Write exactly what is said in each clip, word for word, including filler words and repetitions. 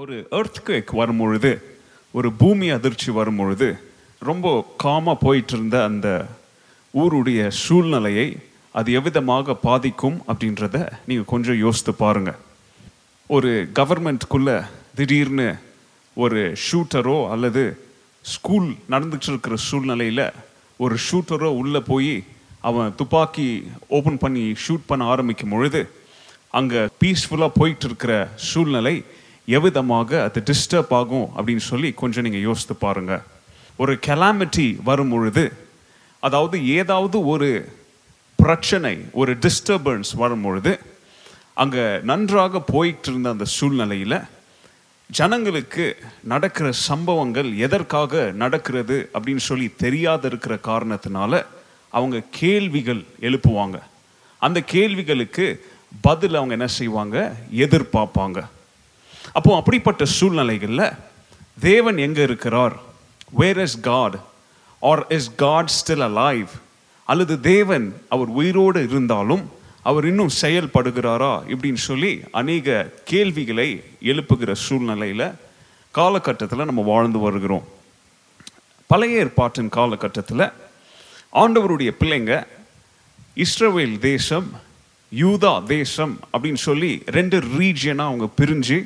ஒரு எர்த்குவேக் வரும்பொழுது, ஒரு பூமி அதிர்ச்சி வரும்பொழுது, ரொம்ப காமாக போயிட்டு இருந்த அந்த ஊருடைய சூழ்நிலையை அது எவ்விதமாக பாதிக்கும் அப்படின்றத நீங்கள் கொஞ்சம் யோசித்து பாருங்கள். ஒரு கவர்மெண்ட்குள்ளே திடீர்னு ஒரு ஷூட்டரோ அல்லது ஸ்கூல் நடந்துகிட்டு இருக்கிற சூழ்நிலையில் ஒரு ஷூட்டரோ உள்ளே போய் அவன் துப்பாக்கி ஓப்பன் பண்ணி ஷூட் பண்ண ஆரம்பிக்கும் பொழுது அங்கே பீஸ்ஃபுல்லாக போயிட்டு இருக்கிற சூழ்நிலை எவ்விதமாக அது டிஸ்டர்ப் ஆகும் அப்படின்னு சொல்லி கொஞ்சம் நீங்கள் யோசித்து பாருங்கள். ஒரு கெலாமிட்டி வரும் பொழுது, அதாவது ஏதாவது ஒரு பிரச்சனை, ஒரு டிஸ்டர்பன்ஸ் வரும் பொழுது அங்கே நன்றாக போயிட்டு இருந்த அந்த சூழ்நிலையில் ஜனங்களுக்கு நடக்கிற சம்பவங்கள் எதற்காக நடக்கிறது அப்படின்னு சொல்லி தெரியாத இருக்கிற காரணத்தினால அவங்க கேள்விகள் எழுப்புவாங்க. அந்த கேள்விகளுக்கு பதில் அவங்க என்ன செய்வாங்க, எதிர்பார்ப்பாங்க. அப்போது அப்படிப்பட்ட சூழ்நிலைகளில் தேவன் எங்கே இருக்கிறார், where is God, R is God still alive, அல்லது தேவன் அவர் உயிரோடு இருந்தாலும் அவர் இன்னும் செயல்படுகிறாரா இப்படின்னு சொல்லி அநேக கேள்விகளை எழுப்புகிற சூழ்நிலையில் காலகட்டத்தில் நம்ம வாழ்ந்து வருகிறோம். பழைய ஏற்பாட்டின் காலகட்டத்தில் ஆண்டவருடைய பிள்ளைங்க இஸ்ரவேல் தேசம், யூதா தேசம் அப்படின்னு சொல்லி ரெண்டு ரீஜியனாக அவங்க பிரிஞ்சு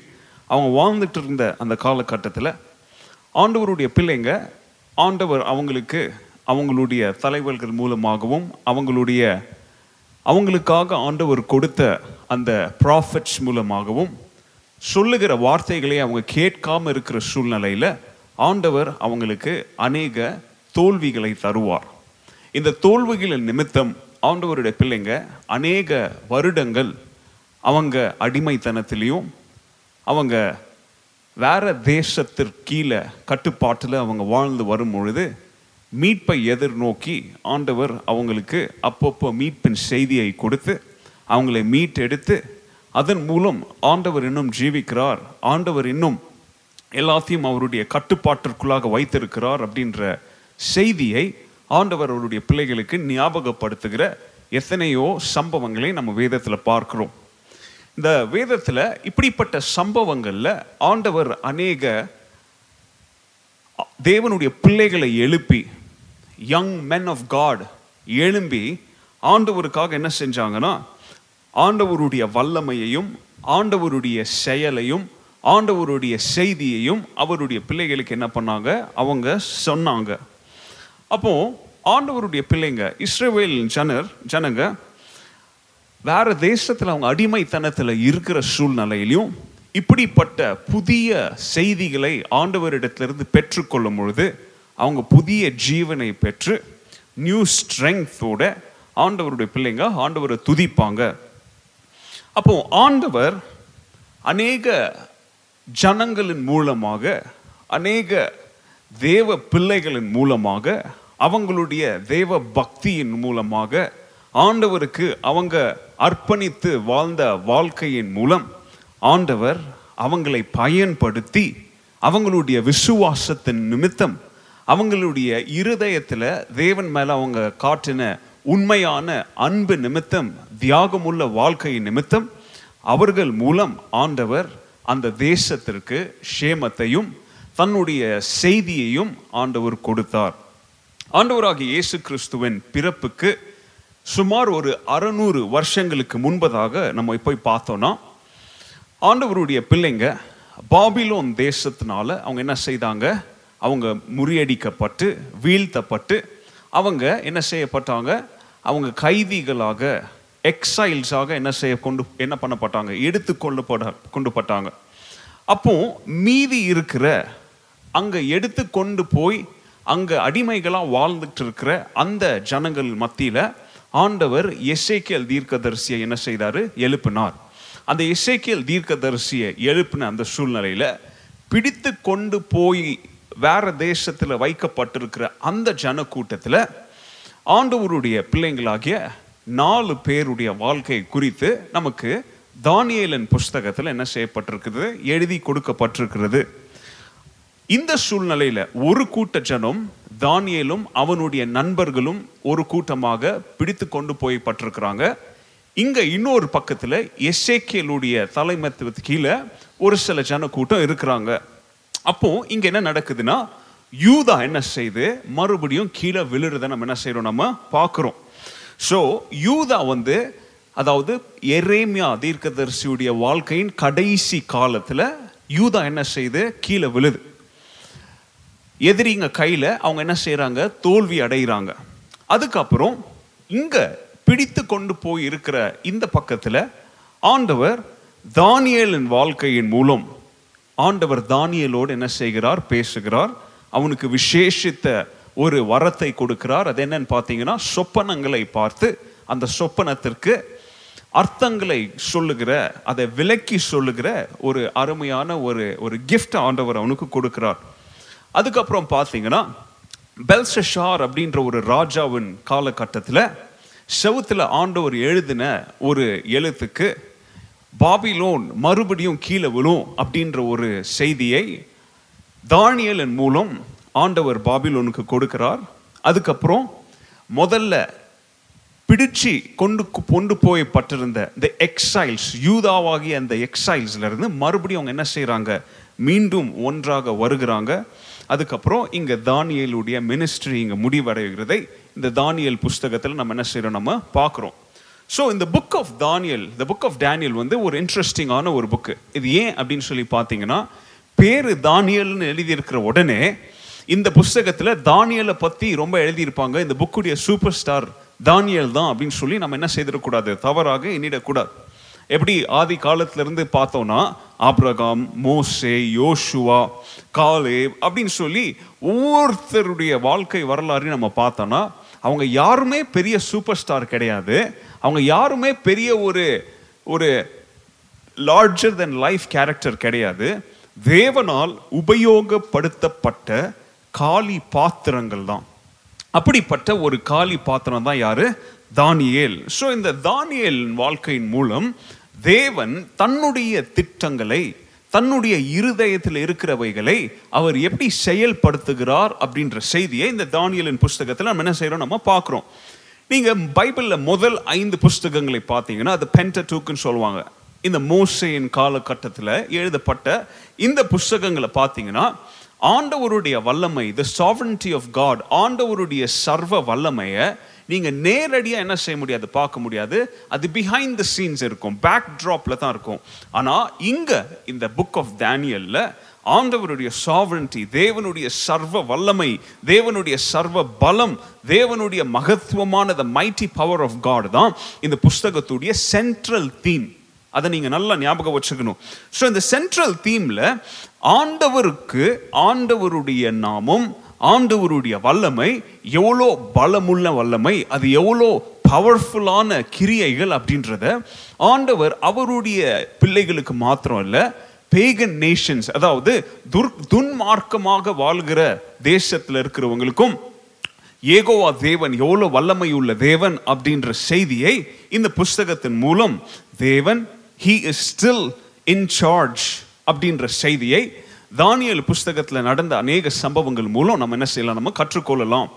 அவங்க வாழ்ந்துட்டு இருந்த அந்த காலகட்டத்தில் ஆண்டவருடைய பிள்ளைங்க ஆண்டவர் அவங்களுக்கு அவங்களுடைய தலைவர்கள் மூலமாகவும் அவங்களுடைய அவங்களுக்காக ஆண்டவர் கொடுத்த அந்த ப்ராஃபிட்ஸ் மூலமாகவும் சொல்லுகிற வார்த்தைகளை அவங்க கேட்காமல் இருக்கிற சூழ்நிலையில் ஆண்டவர் அவங்களுக்கு அநேக தோல்விகளை தருவார். இந்த தோல்விகளின் நிமித்தம் ஆண்டவருடைய பிள்ளைங்க அநேக வருடங்கள் அவங்க அடிமைத்தனத்திலையும் அவங்க வேறு தேசத்திற்கு கீழே கட்டுப்பாட்டில் அவங்க வாழ்ந்து வரும் பொழுது மீட்பை எதிர்நோக்கி ஆண்டவர் அவங்களுக்கு அப்பப்போ மீட்பின் செய்தியை கொடுத்து அவங்களை மீட்டெடுத்து அதன் மூலம் ஆண்டவர் இன்னும் ஜீவிக்கிறார், ஆண்டவர் இன்னும் எல்லாத்தையும் அவருடைய கட்டுப்பாட்டிற்குள்ளாக வைத்திருக்கிறார் அப்படின்ற செய்தியை ஆண்டவர் அவருடைய பிள்ளைகளுக்கு ஞாபகப்படுத்துகிற எத்தனையோ சம்பவங்களை நம்ம வேதத்தில் பார்க்குறோம். இந்த வேதத்தில் இப்படிப்பட்ட சம்பவங்களில் ஆண்டவர் அநேக தேவனுடைய பிள்ளைகளை எழுப்பி, யங் மென் ஆஃப் காட் எழும்பி ஆண்டவருக்காக என்ன செஞ்சாங்கன்னா, ஆண்டவருடைய வல்லமையையும் ஆண்டவருடைய செயலையும் ஆண்டவருடைய செய்தியையும் அவருடைய பிள்ளைகளுக்கு என்ன பண்ணாங்க, அவங்க சொன்னாங்க. அப்போது ஆண்டவருடைய பிள்ளைங்க இஸ்ரவேல் ஜனர் ஜனங்க வேறு தேசத்தில் அவங்க அடிமைத்தனத்தில் இருக்கிற சூழ்நிலையிலையும் இப்படிப்பட்ட புதிய செய்திகளை ஆண்டவரிடத்திலிருந்து பெற்றுக்கொள்ளும் பொழுது அவங்க புதிய ஜீவனை பெற்று நியூ ஸ்ட்ரெங்த்தோட ஆண்டவருடைய பிள்ளைங்க ஆண்டவரை துதிப்பாங்க. அப்போது ஆண்டவர் அநேக ஜனங்களின் மூலமாக, அநேக தேவ பிள்ளைகளின் மூலமாக, அவங்களுடைய தேவ பக்தியின் மூலமாக, ஆண்டவருக்கு அவங்க அர்ப்பணித்து வாழ்ந்த வாழ்க்கையின் மூலம் ஆண்டவர் அவங்களை பயன்படுத்தி அவங்களுடைய விசுவாசத்தின் நிமித்தம், அவங்களுடைய இருதயத்தில் தேவன் மேலே அவங்க காட்டின உண்மையான அன்பு நிமித்தம், தியாகமுள்ள வாழ்க்கையின் நிமித்தம் அவர்கள் மூலம் ஆண்டவர் அந்த தேசத்திற்கு சேமத்தையும் தன்னுடைய செய்தியையும் ஆண்டவர் கொடுத்தார். ஆண்டவராகிய இயேசு கிறிஸ்துவின் பிறப்புக்கு சுமார் ஒரு அறுநூறு வருஷங்களுக்கு முன்பதாக நம்ம போய் பார்த்தோன்னா ஆண்டவருடைய பிள்ளைங்க பாபிலோன் தேசத்தினால அவங்க என்ன செய்தாங்க, அவங்க முறியடிக்கப்பட்டு வீழ்த்தப்பட்டு அவங்க என்ன செய்யப்பட்டாங்க, அவங்க கைதிகளாக எக்ஸைல்ஸாக என்ன செய்ய கொண்டு என்ன பண்ணப்பட்டாங்க, எடுத்து கொண்டுபட கொண்டு பட்டாங்க. அப்போ மீதி இருக்கிற அங்கே எடுத்து கொண்டு போய் அங்கே அடிமைகளாக வாழ்ந்துட்டு இருக்கிற அந்த ஜனங்கள் மத்தியில் ஆண்டவர் எசேக்கியேல் தீர்க்கதரிசியை என்ன செய்தார், எழுப்பினார். அந்த எசேக்கியேல் தீர்க்கதரிசியை எழுப்பின அந்த சூழ்நிலையில் பிடித்து கொண்டு போய் வேறு தேசத்தில் வைக்கப்பட்டிருக்கிற அந்த ஜனக்கூட்டத்தில் ஆண்டவருடைய பிள்ளைங்களாகிய நாலு பேருடைய வாழ்க்கை குறித்து நமக்கு தானியேலின் புஸ்தகத்தில் என்ன செய்யப்பட்டிருக்கிறது, எழுதி கொடுக்கப்பட்டிருக்கிறது. இந்த சூழ்நிலையில் ஒரு கூட்ட ஜனம், தானியேலும் அவனுடைய நண்பர்களும் ஒரு கூட்டமாக பிடித்து கொண்டு போய்பட்டிருக்கிறாங்க. இங்கே இன்னொரு பக்கத்தில் எசேக்கியேலுடைய தலைமைத்துவத்து கீழே ஒரு சில ஜன கூட்டம் இருக்கிறாங்க. அப்போது இங்கே என்ன நடக்குதுன்னா, யூதா என்ன செய்து மறுபடியும் கீழே விழுறதை நம்ம என்ன செய்கிறோம், நம்ம பார்க்குறோம். ஸோ யூதா வந்து, அதாவது எரேமியா தீர்க்கதரிசியுடைய வாழ்க்கையின் கடைசி காலத்தில் யூதா என்ன செய்து கீழே விழுது. எதிரிங்க கையில் அவங்க என்ன செய்கிறாங்க, தோல்வி அடைகிறாங்க. அதுக்கப்புறம் இங்கே பிடித்து கொண்டு போய் இருக்கிற இந்த பக்கத்தில் ஆண்டவர் தானியேலின் வாழ்க்கையின் மூலம் ஆண்டவர் தானியேலோடு என்ன செய்கிறார், பேசுகிறார். அவனுக்கு விசேஷித்த ஒரு வரத்தை கொடுக்கிறார். அது என்னன்னு பார்த்தீங்கன்னா, சொப்பனங்களை பார்த்து அந்த சொப்பனத்திற்கு அர்த்தங்களை சொல்லுகிற, அதை விளக்கி சொல்லுகிற ஒரு அருமையான ஒரு ஒரு கிஃப்ட் ஆண்டவர் அவனுக்கு கொடுக்கிறார். அதுக்கப்புறம் பார்த்தீங்கன்னா, பெல்ஷாசார் அப்படின்ற ஒரு ராஜாவின் காலகட்டத்தில் செவுத்தில் ஆண்டவர் எழுதின ஒரு எழுத்துக்கு பாபிலோன் மறுபடியும் கீழே விழும் அப்படின்ற ஒரு செய்தியை தானியேலின் மூலம் ஆண்டவர் பாபிலோனுக்கு கொடுக்கிறார். அதுக்கப்புறம் முதல்ல பிடிச்சு கொண்டு கொண்டு போயப்பட்டிருந்த இந்த எக்ஸைல்ஸ், யூதாவாகிய அந்த எக்ஸைல்ஸ்லேருந்து மறுபடியும் அவங்க என்ன செய்கிறாங்க, மீண்டும் ஒன்றாக வருகிறாங்க. அதுக்கப்புறம் இங்கே தானியேலுடைய மினிஸ்ட்ரி இங்கே முடிவடைகிறதை இந்த தானியேல் புஸ்தகத்தில் நம்ம என்ன செய்கிறோம், நம்ம பார்க்குறோம். ஸோ இந்த book of Daniel, the book of Daniel வந்து ஒரு இன்ட்ரெஸ்டிங்கான ஒரு புக்கு. இது ஏன் அப்படின்னு சொல்லி பார்த்தீங்கன்னா, பேர் தானியல்னு எழுதியிருக்கிற உடனே இந்த புஸ்தகத்தில் தானியலை பற்றி ரொம்ப எழுதியிருப்பாங்க. இந்த புக்குடைய சூப்பர் ஸ்டார் தானியேல் தான் அப்படின்னு சொல்லி நம்ம என்ன செய்திடக்கூடாது, தவறாக எண்ணிடக்கூடாது. எப்படி ஆதி காலத்திலேருந்து பார்த்தோன்னா, ஆபிரகாம், மோசை, யோசுவா, காலேப் அப்படின்னு சொல்லி ஒவ்வொருத்தருடைய வாழ்க்கை வரலாறு நம்ம பார்த்தோன்னா, அவங்க யாருமே பெரிய சூப்பர் ஸ்டார் கிடையாது. அவங்க யாருமே பெரிய ஒரு ஒரு லார்ஜர் தென் லைஃப் கேரக்டர் கிடையாது. தேவனால் உபயோகப்படுத்தப்பட்ட காலி பாத்திரங்கள் தான். அப்படிப்பட்ட ஒரு காலி பாத்திரம் தான் யாரு, தானியேல். ஸோ இந்த தானியேல் வாழ்க்கையின் மூலம் தேவன் தன்னுடைய திட்டங்களை, தன்னுடைய இருதயத்தில் இருக்கிறவைகளை அவர் எப்படி செயல்படுத்துகிறார் அப்படின்ற செய்தியை இந்த தானியேலின் புஸ்தகத்தில் நம்ம என்ன செய்கிறோம், நம்ம பார்க்குறோம். நீங்கள் பைபிளில் முதல் ஐந்து புஸ்தகங்களை பார்த்தீங்கன்னா, அது பென்டடூக்குன்னு சொல்லுவாங்க. இந்த மோசேயின் காலகட்டத்தில் எழுதப்பட்ட இந்த புஸ்தகங்களை பார்த்தீங்கன்னா, ஆண்டவருடைய வல்லமை, த சாவரன்டி ஆஃப் காட், ஆண்டவருடைய சர்வ வல்லமையை நீங்கள் நேரடியாக என்ன செய்ய முடியாது, பார்க்க முடியாது. அது பிஹைண்ட் த சீன்ஸ் இருக்கும், பேக் ட்ராப்பில் தான் இருக்கும். ஆனால் இங்கே இந்த புக் ஆஃப் தானியலில் ஆண்டவருடைய சாவரன்டி, தேவனுடைய சர்வ வல்லமை, தேவனுடைய சர்வ பலம், தேவனுடைய மகத்துவமான the mighty power of God தான் இந்த புஸ்தகத்துடைய சென்ட்ரல் தீம். அதை நீங்கள் நல்லா ஞாபகம் வச்சுக்கணும். ஸோ இந்த சென்ட்ரல் தீமில் ஆண்டவருக்கு, ஆண்டவருடைய நாமம், ஆண்டவருடைய வல்லமை எவ்வளோ பலமுள்ள வல்லமை, அது எவ்வளோ பவர்ஃபுல்லான கிரியைகள் அப்படின்றத ஆண்டவர் அவருடைய பிள்ளைகளுக்கு மாத்திரம் இல்லை, பேகன் நேஷன்ஸ், அதாவது துர் துன்மார்க்கமாக வாழ்கிற தேசத்தில் இருக்கிறவங்களுக்கும் ஏகோவா தேவன் எவ்வளோ வல்லமை உள்ள தேவன் அப்படின்ற செய்தியை இந்த புஸ்தகத்தின் மூலம் தேவன் he is still in charge அப்படின்ற செய்தியை தானியேல் புஸ்தகத்தில் நடந்த அநேக சம்பவங்கள் மூலம் நம்ம என்ன செய்யலாம், நம்ம கற்றுக்கொள்ளலாம்.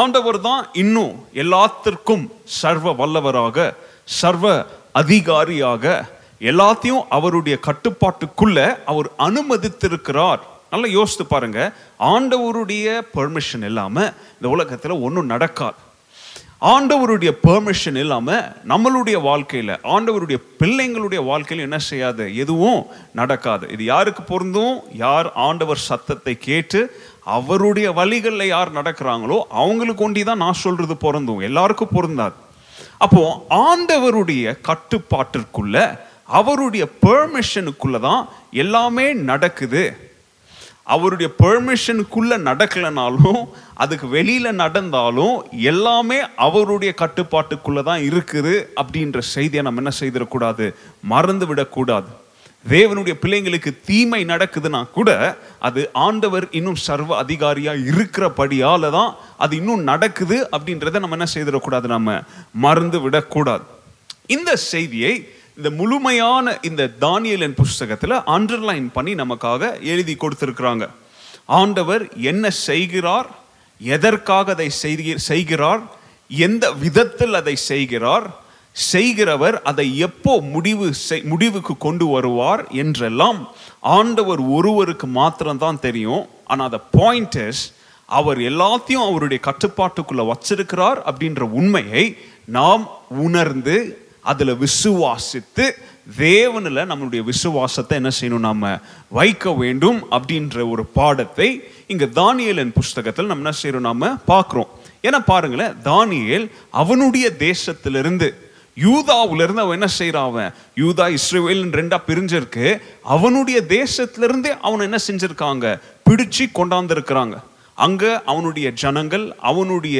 ஆண்டவர் தான் இன்னும் எல்லாத்திற்கும் சர்வ வல்லவராக, சர்வ அதிகாரியாக, எல்லாத்தையும் அவருடைய கட்டுப்பாட்டுக்குள்ள அவர் அனுமதித்திருக்கிறார். நல்லா யோசித்து பாருங்க, ஆண்டவருடைய பெர்மிஷன் இல்லாமல் இந்த உலகத்தில் ஒன்றும் நடக்காது. ஆண்டவருடைய பெர்மிஷன் இல்லாமல் நம்மளுடைய வாழ்க்கையில், ஆண்டவருடைய பிள்ளைங்களுடைய வாழ்க்கையில் என்ன செய்யாது, எதுவும் நடக்காது. இது யாருக்கு பொருந்தும், யார் ஆண்டவர் சத்தத்தை கேட்டு அவருடைய வழிகளில் யார் நடக்கிறாங்களோ அவங்களுக்கு ஒண்டி தான் நான் சொல்கிறது பொருந்தும், எல்லாருக்கும் பொருந்தாது. அப்போது ஆண்டவருடைய கட்டுப்பாட்டிற்குள்ள, அவருடைய பெர்மிஷனுக்குள்ளே தான் எல்லாமே நடக்குது. அவருடைய பெர்மிஷனுக்குள்ளே நடக்கலைனாலும், அதுக்கு வெளியில் நடந்தாலும் எல்லாமே அவருடைய கட்டுப்பாட்டுக்குள்ளே தான் இருக்குது அப்படின்ற செய்தியை நம்ம என்ன செய்திடக்கூடாது, மறந்து விடக்கூடாது. தேவனுடைய பிள்ளைங்களுக்கு தீமை நடக்குதுன்னா கூட, அது ஆண்டவர் இன்னும் சர்வ அதிகாரியாக இருக்கிறபடியால் தான் அது இன்னும் நடக்குது அப்படின்றத நம்ம என்ன செய்திடக்கூடாது, நம்ம மறந்து விடக்கூடாது. இந்த செய்தியை இந்த முழுமையான இந்த தானியேலின் புஸ்தகத்தில் அண்டர்லைன் பண்ணி நமக்காக எழுதி கொடுத்துருக்குறாங்க. ஆண்டவர் என்ன செய்கிறார், எதற்காக அதை செய்கிறார், எந்த விதத்தில் அதை செய்கிறார், செய்கிறவர் அதை எப்போ முடிவு முடிவுக்கு கொண்டு வருவார் என்றெல்லாம் ஆண்டவர் ஒருவருக்கு மாத்திரம்தான் தெரியும். ஆனால் அந்த பாயிண்ட் இஸ், அவர் எல்லாத்தையும் அவருடைய கட்டுப்பாட்டுக்குள்ளே வச்சிருக்கிறார் அப்படின்ற உண்மையை நாம் உணர்ந்து அதில் விசுவாசித்து தேவனில் நம்மளுடைய விசுவாசத்தை என்ன செய்யணும், நாம் வைக்க வேண்டும் அப்படின்ற ஒரு பாடத்தை இங்கே தானியேலின் புஸ்தகத்தில் நம்ம என்ன செய்யணும், நாம் பார்க்குறோம். ஏன்னா பாருங்களேன், தானியேல் அவனுடைய தேசத்திலிருந்து, யூதாவிலிருந்து அவன் என்ன செய்கிறான், அவன் யூதா இஸ்ரவேல் ரெண்டாக பிரிஞ்சிருக்கு, அவனுடைய தேசத்திலிருந்தே அவனை என்ன செஞ்சுருக்காங்க, பிடிச்சு கொண்டாந்துருக்கிறாங்க. அங்கே அவனுடைய ஜனங்கள், அவனுடைய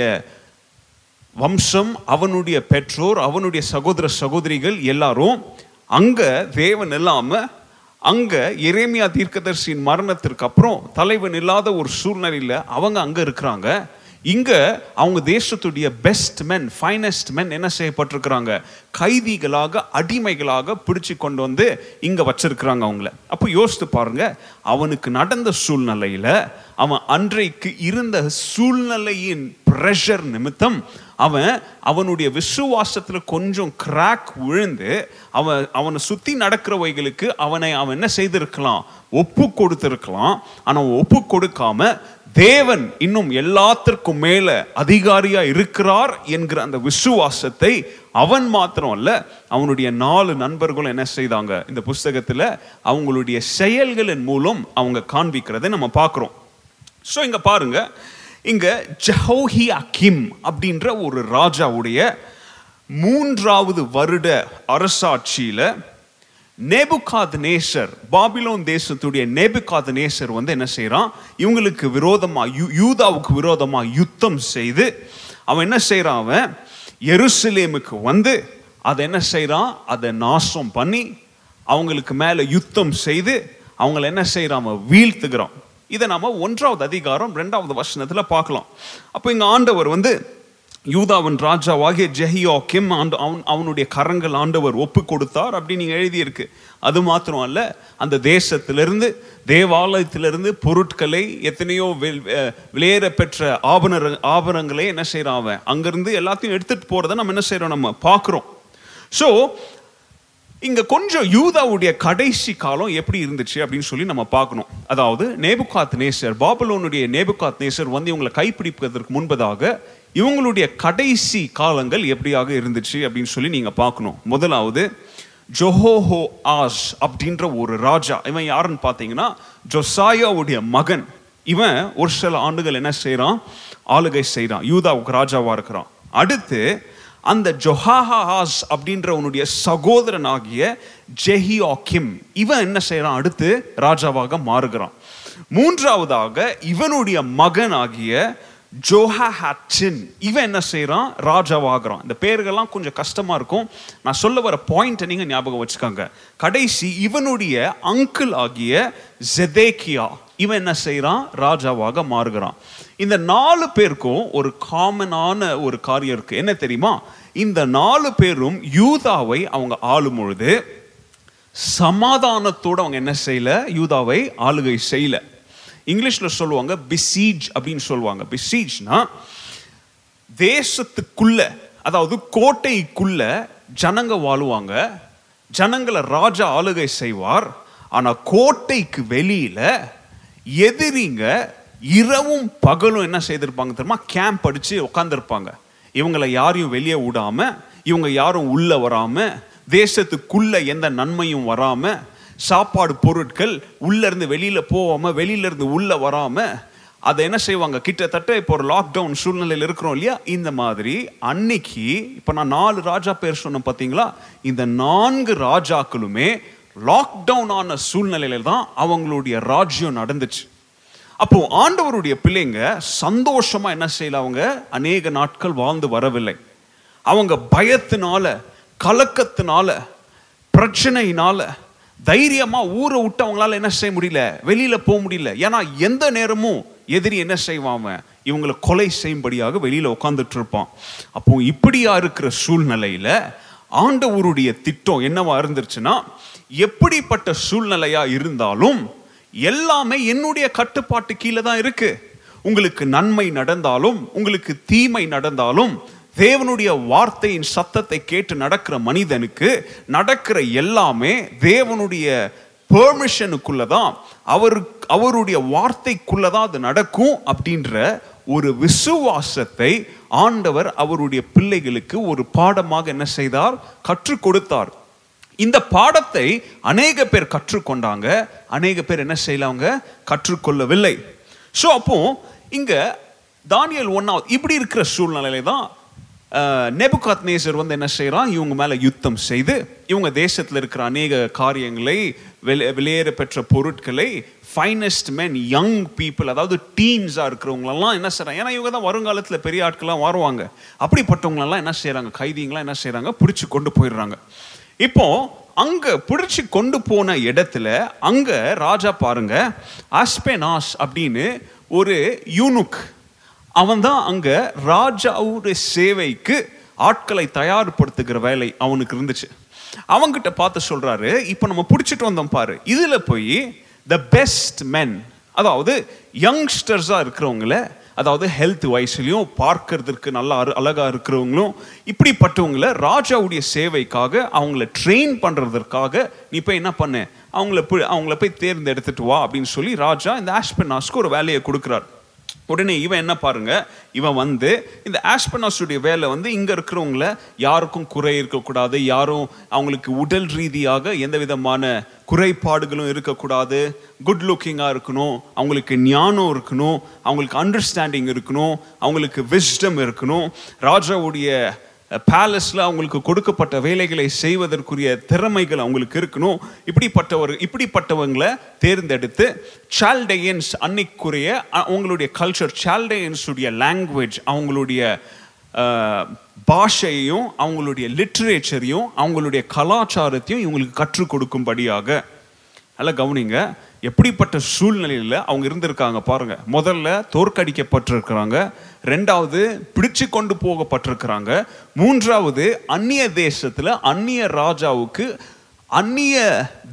வம்சம், அவனுடைய பெற்றோர், அவனுடைய சகோதர சகோதரிகள் எல்லாரும் அங்கே தேவன் இல்லாமல், அங்கே எரேமியா தீர்க்கதரிசியின் மரணத்திற்கு அப்புறம் தலைவன் இல்லாத ஒரு சூழ்நிலையில் அவங்க அங்கே இருக்கிறாங்க. இங்கே அவங்க தேசத்துடைய பெஸ்ட் மென், ஃபைனஸ்ட் மென் என்ன செய்யப்பட்டிருக்கிறாங்க, கைதிகளாக அடிமைகளாக பிடிச்சு கொண்டு வந்து இங்கே வச்சிருக்கிறாங்க அவங்கள. அப்போ யோசித்து பாருங்க, அவனுக்கு நடந்த சூழ்நிலையில், அவன் அன்றைக்கு இருந்த சூழ்நிலையின் ப்ரெஷர் நிமித்தம் அவன் அவனுடைய விசுவாசத்தில் கொஞ்சம் கிராக் விழுந்து அவன் அவனை சுற்றி நடக்கிறவைகளுக்கு அவனை அவன் என்ன செய்திருக்கலாம், ஒப்பு கொடுத்துருக்கலாம். ஆனால் அவன் ஒப்பு கொடுக்காம தேவன் இன்னும் எல்லாத்திற்கும் மேலே அதிகாரியாக இருக்கிறார் என்கிற அந்த விசுவாசத்தை அவன் மாத்திரம் அல்ல, அவனுடைய நாலு நண்பர்களும் என்ன செய்தாங்க, இந்த புஸ்தகத்தில் அவங்களுடைய செயல்களின் மூலம் அவங்க காண்பிக்கிறதை நம்ம பார்க்குறோம். ஸோ இங்கே பாருங்க, இங்கே ஜெஹோயாகீம் அப்படின்ற ஒரு ராஜாவுடைய மூன்றாவது வருட அரசாட்சியில் நேபுகாத்நேசர், பாபிலோன் தேசத்துடைய நேபுகாத்நேசர் வந்து என்ன செய்கிறான், இவங்களுக்கு விரோதமாக, யூ யூதாவுக்கு விரோதமாக யுத்தம் செய்து அவன் என்ன செய்கிறான், அவன் எருசலேமுக்கு வந்து அதை என்ன செய்கிறான், அதை நாசம் பண்ணி அவங்களுக்கு மேலே யுத்தம் செய்து அவங்கள என்ன செய்கிறான், அவன் வீழ்த்துக்கிறான். இதை நாம் ஒன்றாவது அதிகாரம் ரெண்டாவது வசனத்தில் பார்க்கலாம். அப்போ இங்கே ஆண்டவர் வந்து யூதாவின் ராஜாவாகிய ஜெஹோயாகீம் ஆண்டு அவன் அவனுடைய கரங்கள் ஆண்டவர் ஒப்பு கொடுத்தார் அப்படின்னு நீங்கள் எழுதியிருக்கு. அது மாத்திரம் அல்ல, அந்த தேசத்திலிருந்து, தேவாலயத்திலிருந்து பொருட்களை, எத்தனையோ விலையேற பெற்ற ஆபண ஆபரணங்களை என்ன செய்கிறான் அவன் அங்கேருந்து எல்லாத்தையும் எடுத்துகிட்டு போகிறத நம்ம என்ன செய்கிறோம், நம்ம பார்க்குறோம். ஸோ இங்கே கொஞ்சம் யூதாவுடைய கடைசி காலம் எப்படி இருந்துச்சு அப்படின்னு சொல்லி நம்ம பார்க்கணும். அதாவது நேபுகாத்நேசர், பாபிலோனுடைய நேபுகாத்நேசர் வந்து இவங்களை கைப்பிடிப்பதற்கு முன்பதாக இவங்களுடைய கடைசி காலங்கள் எப்படியாக இருந்துச்சு அப்படின்னு சொல்லி நீங்கள் பார்க்கணும். முதலாவது ஜொஹோஹோ ஆஸ் அப்படின்ற ஒரு ராஜா. இவன் யாருன்னு பார்த்தீங்கன்னா ஜொசாயாவுடைய மகன். இவன் ஒரு சில ஆண்டுகள் என்ன செய்கிறான், ஆளுகை செய்கிறான், யூதாவுக்கு ராஜாவாக இருக்கிறான். அடுத்து அந்த ஜொஹாஹாஸ் அப்படின்றவனுடைய சகோதரன் ஆகிய ஜெஹோயாகீம், இவன் என்ன செய்கிறான், அடுத்து ராஜாவாக மாறுகிறான். மூன்றாவதாக இவனுடைய மகன் ஆகிய ஜொஹாஹாச்சின், இவன் என்ன செய்கிறான், ராஜாவாகிறான். இந்த பேர்கள்லாம் கொஞ்சம் கஷ்டமாக இருக்கும், நான் சொல்ல வர பாயிண்ட்டை நீங்கள் ஞாபகம் வச்சுக்கோங்க. கடைசி இவனுடைய அங்கிள் ஆகிய ஜெதேகியா, இவன் என்ன செய்கிறான், ராஜாவாக மாறுகிறான். இந்த நாலு பேருக்கும் ஒரு காமனான ஒரு காரியம் இருக்குது, என்ன தெரியுமா, இந்த நாலு பேரும் யூதாவை அவங்க ஆளும் பொழுது சமாதானத்தோடு அவங்க என்ன செய்யலை, யூதாவை ஆளுகை செய்யலை. இங்கிலீஷில் சொல்லுவாங்க பிசீஜ் அப்படின்னு சொல்லுவாங்க. பிசீஜ்னா தேசத்துக்குள்ள, அதாவது கோட்டைக்குள்ள ஜனங்க வாழுவாங்க, ஜனங்களை ராஜா ஆளுகை செய்வார். ஆனால் கோட்டைக்கு வெளியில் எதிரிங்க இரவும் பகலும் என்ன செய்திருப்பாங்க தெரியுமா, கேம்ப் அடித்து உட்காந்துருப்பாங்க. இவங்களை யாரையும் வெளியே விடாமல், இவங்க யாரும் உள்ளே வராமல், தேசத்துக்குள்ளே எந்த நன்மையும் வராமல், சாப்பாடு பொருட்கள் உள்ளேருந்து வெளியில் போகாமல், வெளியிலேருந்து உள்ளே வராமல், அதை என்ன செய்வாங்க, கிட்டத்தட்ட இப்போ ஒரு லாக்டவுன் சூழ்நிலையில் இருக்கிறோம் இல்லையா, இந்த மாதிரி அன்னைக்கு இப்போ நான் நாலு ராஜா பேர் சொன்னேன் பார்த்தீங்களா, இந்த நான்கு ராஜாக்களுமே லாக்டவுன் ஆன சூழ்நிலையில தான் அவங்களுடைய ராஜ்யம் நடந்துச்சு. அப்போ ஆண்டவருடைய பிள்ளைங்க சந்தோஷமாக என்ன செய்யல, அவங்க அநேக நாட்கள் வாழ்ந்து வரவில்லை. அவங்க பயத்தினால, கலக்கத்தினால, பிரச்சனையினால தைரியமாக ஊரை விட்டு அவங்களால என்ன செய்ய முடியல, வெளியில் போக முடியல. ஏன்னா எந்த நேரமும் எதிரி என்ன செய்வாங்க, இவங்களை கொலை செய்யும்படியாக வெளியில் உட்காந்துட்டு இருப்பான். அப்போ இப்படியா இருக்கிற சூழ்நிலையில் ஆண்டவருடைய திட்டம் என்னவா இருந்துருச்சுன்னா, எப்படிப்பட்ட சூழ்நிலையாக இருந்தாலும் எல்லாமே என்னுடைய கட்டுப்பாட்டு கீழே தான் இருக்குது. உங்களுக்கு நன்மை நடந்தாலும், உங்களுக்கு தீமை நடந்தாலும், தேவனுடைய வார்த்தையின் சத்தத்தை கேட்டு நடக்கிற மனிதனுக்கு நடக்கிற எல்லாமே தேவனுடைய பெர்மிஷனுக்குள்ள தான், அவரு அவருடைய வார்த்தைக்குள்ள தான் அது நடக்கும் அப்படின்ற ஒரு விசுவாசத்தை ஆண்டவர் அவருடைய பிள்ளைகளுக்கு ஒரு பாடமாக என்ன செய்தார்? கற்றுக் கொடுத்தார். இந்த பாடத்தை அநேக பேர் கற்றுக்கொண்டாங்க, அநேக பேர் என்ன செய்யலாங்க? கற்றுக்கொள்ளவில்லை. ஸோ அப்போ இங்க தானியேல் ஒன்னாவது இப்படி இருக்கிற சூழ்நிலையில தான் நேபுகாத்நேசர் வந்து என்ன செய்யறான்? இவங்க மேல யுத்தம் செய்து இவங்க தேசத்தில் இருக்கிற அநேக காரியங்களை, வெளியேற பெற்ற பொருட்களை, ஃபைனஸ்ட் மென், யங் பீப்புள், அதாவது டீன்ஸா இருக்கிறவங்களெல்லாம் என்ன செய்யறாங்க? ஏன்னா இவங்க தான் வருங்காலத்தில் பெரிய ஆட்கள்லாம் வருவாங்க. அப்படிப்பட்டவங்களெல்லாம் என்ன செய்யறாங்க? கைதிங்களாம் என்ன செய்யறாங்க? பிடிச்சு கொண்டு போயிடுறாங்க. இப்போ அங்க பிடிச்சு கொண்டு போன இடத்துல அங்க ராஜா பாருங்க, ஆஸ்பனாஸ் அப்படின்னு ஒரு யூனுக், அவன் தான் அங்க ராஜாவுடைய சேவைக்கு ஆட்களை தயார்படுத்துகிற வேலை அவனுக்கு இருந்துச்சு. அவங்கிட்ட பார்த்து சொல்றாரு, இப்போ நம்ம பிடிச்சிட்டு வந்தோம் பாரு, இதுல போய் த பெஸ்ட் மென், அதாவது யங்ஸ்டர்ஸா இருக்கிறவங்கள, அதாவது ஹெல்த் வைஸ்லையும் பார்க்கறதுக்கு நல்லா அழகாக இருக்கிறவங்களும் இப்படிப்பட்டவங்களை ராஜாவுடைய சேவைக்காக அவங்கள ட்ரெயின் பண்ணுறதுக்காக நீ போய் என்ன பண்ணு, அவங்கள போய் அவங்கள போய் தேர்ந்தெடுத்துட்டு வா அப்படின்னு சொல்லி ராஜா இந்த ஆஸ்பனாஸ்க்கு ஒரு வேலையை கொடுக்குறார். உடனே இவன் என்ன பாருங்க, இவன் வந்து இந்த ஆஸ்பனாஸுடைய வேலை வந்து இங்கே இருக்கிறவங்கள யாருக்கும் குறை இருக்கக்கூடாது, யாரும் அவங்களுக்கு உடல் ரீதியாக எந்த விதமான குறைபாடுகளும் இருக்கக்கூடாது, குட் லுக்கிங்காக இருக்கணும், அவங்களுக்கு ஞானம் இருக்கணும், அவங்களுக்கு அண்டர்ஸ்டாண்டிங் இருக்கணும், அவங்களுக்கு விஸ்டம் இருக்கணும், ராஜாவுடைய பேலஸில் அவங்களுக்கு கொடுக்கப்பட்ட வேலைகளை செய்வதற்குரிய திறமைகள் அவங்களுக்கு இருக்கணும். இப்படிப்பட்டவர் இப்படிப்பட்டவங்களை தேர்ந்தெடுத்து சால்டையன்ஸ் அன்னைக்குரிய அவங்களுடைய கல்ச்சர், சால்டையன்ஸுடைய லாங்குவேஜ், அவங்களுடைய பாஷையையும் அவங்களுடைய லிட்ரேச்சரையும் அவங்களுடைய கலாச்சாரத்தையும் இவங்களுக்கு கற்றுக் கொடுக்கும்படியாக. நல்லா கவனிங்க, எப்படிப்பட்ட சூழ்நிலையில் அவங்க இருந்திருக்காங்க பாருங்க. முதல்ல தோற்கடிக்கப்பட்டிருக்கிறாங்க, ரெண்டாவது பிடிச்சு கொண்டு போகப்பட்டிருக்கிறாங்க, மூன்றாவது அந்நிய தேசத்தில் அந்நிய ராஜாவுக்கு அந்நிய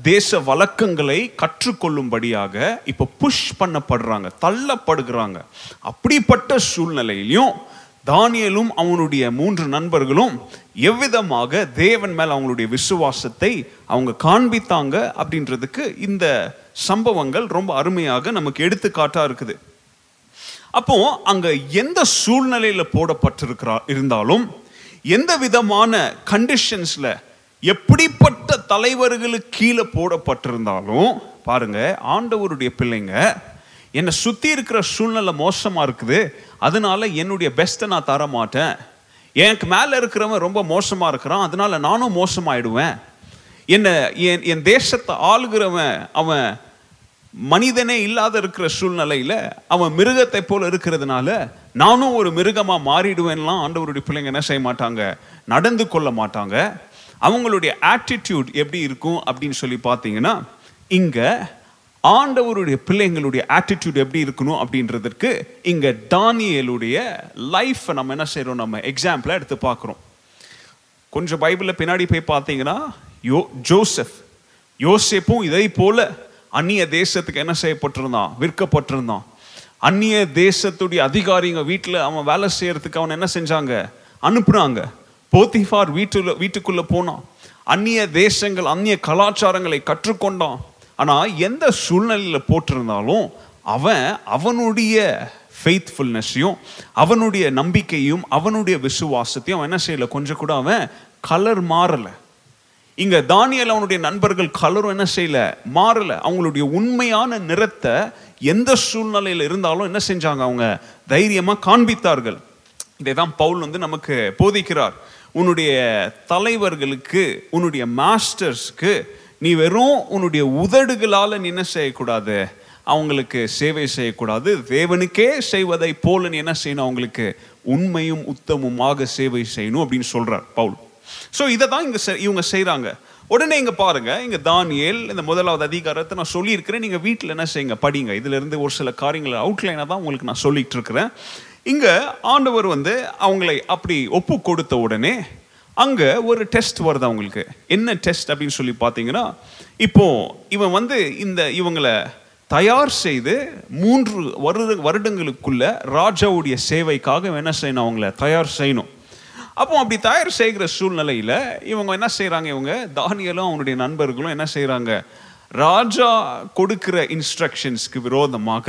தேச வழக்கங்களை கற்றுக்கொள்ளும்படியாக இப்போ புஷ் பண்ணப்படுறாங்க, தள்ளப்படுகிறாங்க. அப்படிப்பட்ட சூழ்நிலையிலையும் தானியேலும் அவனுடைய மூன்று நண்பர்களும் எவ்விதமாக தேவன் மேல் அவங்களுடைய விசுவாசத்தை அவங்க காண்பித்தாங்க அப்படின்றதுக்கு இந்த சம்பவங்கள் ரொம்ப அருமையாக நமக்கு எடுத்துக்காட்டா இருக்குது. அப்போ அங்க எந்த சூழ்நிலையில போடப்பட்டிருக்கிறா இருந்தாலும், எந்த விதமான கண்டிஷன்ஸ்ல, எப்படிப்பட்ட தலைவர்களுக்கு கீழே போடப்பட்டிருந்தாலும் பாருங்க, ஆண்டவருடைய பிள்ளைங்க என்னை சுற்றி இருக்கிற சூழ்நிலை மோசமாக இருக்குது, அதனால என்னுடைய பெஸ்ட்டை நான் தர மாட்டேன், எனக்கு மேலே இருக்கிறவன் ரொம்ப மோசமாக இருக்கிறான், அதனால நானும் மோசமாயிடுவேன், என்னை என் என் தேசத்தை ஆளுகிறவன் அவன் மனிதனே இல்லாத இருக்கிற சூழ்நிலையில் அவன் மிருகத்தை போல் இருக்கிறதுனால நானும் ஒரு மிருகமாக மாறிடுவேன்லாம் ஆண்டவருடைய பிள்ளைங்க என்ன செய்ய மாட்டாங்க? நடந்து கொள்ள மாட்டாங்க. அவங்களுடைய ஆட்டிடியூட் எப்படி இருக்கும் அப்படின்னு சொல்லி பார்த்தீங்கன்னா, இங்கே ஆண்டவருடைய பிள்ளைங்களுடைய ஆட்டிடியூட் எப்படி இருக்கணும் அப்படின்றதுக்கு இங்கே தானியேலுடைய லைஃப்பை நம்ம என்ன செய்கிறோம்? நம்ம எக்ஸாம்பிளாக எடுத்து பார்க்குறோம். கொஞ்சம் பைபிளில் பின்னாடி போய் பார்த்தீங்கன்னா, யோ ஜோசப் யோசிப்பும் இதை போல் அந்நிய தேசத்துக்கு என்ன செய்யப்பட்டிருந்தான்? விற்கப்பட்டிருந்தான். அந்நிய தேசத்துடைய அதிகாரிங்க வீட்டில் அவன் வேலை செய்கிறதுக்கு அவன் என்ன செஞ்சாங்க? அனுப்புனாங்க. போத்திஃபார் வீட்டுல வீட்டுக்குள்ளே போனான். அந்நிய தேசங்கள் அந்நிய கலாச்சாரங்களை கற்றுக்கொண்டான். ஆனால் எந்த சூழ்நிலையில் போட்டிருந்தாலும் அவன் அவனுடைய ஃபெய்த்ஃபுல்னஸையும் அவனுடைய நம்பிக்கையும் அவனுடைய விசுவாசத்தையும் அவன் என்ன செய்யலை? கொஞ்சம் கூட அவன் கலர் மாறலை. இங்கே தானியேல் அவனுடைய நண்பர்கள் கலரும் என்ன செய்யலை? மாறலை. அவங்களுடைய உண்மையான நிறத்தை எந்த சூழ்நிலையில் இருந்தாலும் என்ன செஞ்சாங்க? அவங்க தைரியமாக காண்பித்தார்கள். இதை தான் பவுல் வந்து நமக்கு போதிக்கிறார். உன்னுடைய தலைவர்களுக்கு, உன்னுடைய மாஸ்டர்ஸ்க்கு நீ வெறும் உன்னுடைய உதடுகளால் நீ என்ன செய்யக்கூடாது? அவங்களுக்கு சேவை செய்யக்கூடாது. தேவனுக்கே செய்வதை போல நீ என்ன செய்யணும்? அவங்களுக்கு உண்மையும் உத்தமுமாக சேவை செய்யணும் அப்படின்னு சொல்றார் பவுல். ஸோ இதை தான் இங்கே இவங்க செய்கிறாங்க. உடனே இங்கே பாருங்க, இங்கே தானியேல் இந்த முதலாவது அதிகாரத்தை நான் சொல்லியிருக்கிறேன், நீங்கள் வீட்டில் என்ன செய்யுங்க? படிங்க. இதிலிருந்து ஒரு சில காரியங்களை அவுட்லைனாக தான் உங்களுக்கு நான் சொல்லிகிட்டு இருக்கிறேன். இங்கே ஆண்டவர் வந்து அவங்களை அப்படி ஒப்பு கொடுத்த உடனே அங்கே ஒரு டெஸ்ட் வருது அவங்களுக்கு. என்ன டெஸ்ட் அப்படின்னு சொல்லி பார்த்தீங்கன்னா, இப்போது இவன் வந்து இந்த இவங்களை தயார் செய்து மூன்று வருட வருடங்களுக்குள்ள ராஜாவுடைய சேவைக்காக என்ன செய்யணும்? அவங்கள தயார் செய்யணும். அப்போ அப்படி தயார் செய்கிற சூழ்நிலையில் இவங்க என்ன செய்கிறாங்க, இவங்க தானியேலும் அவனுடைய நண்பர்களும் என்ன செய்கிறாங்க, ராஜா கொடுக்கிற இன்ஸ்ட்ரக்ஷன்ஸ்க்கு விரோதமாக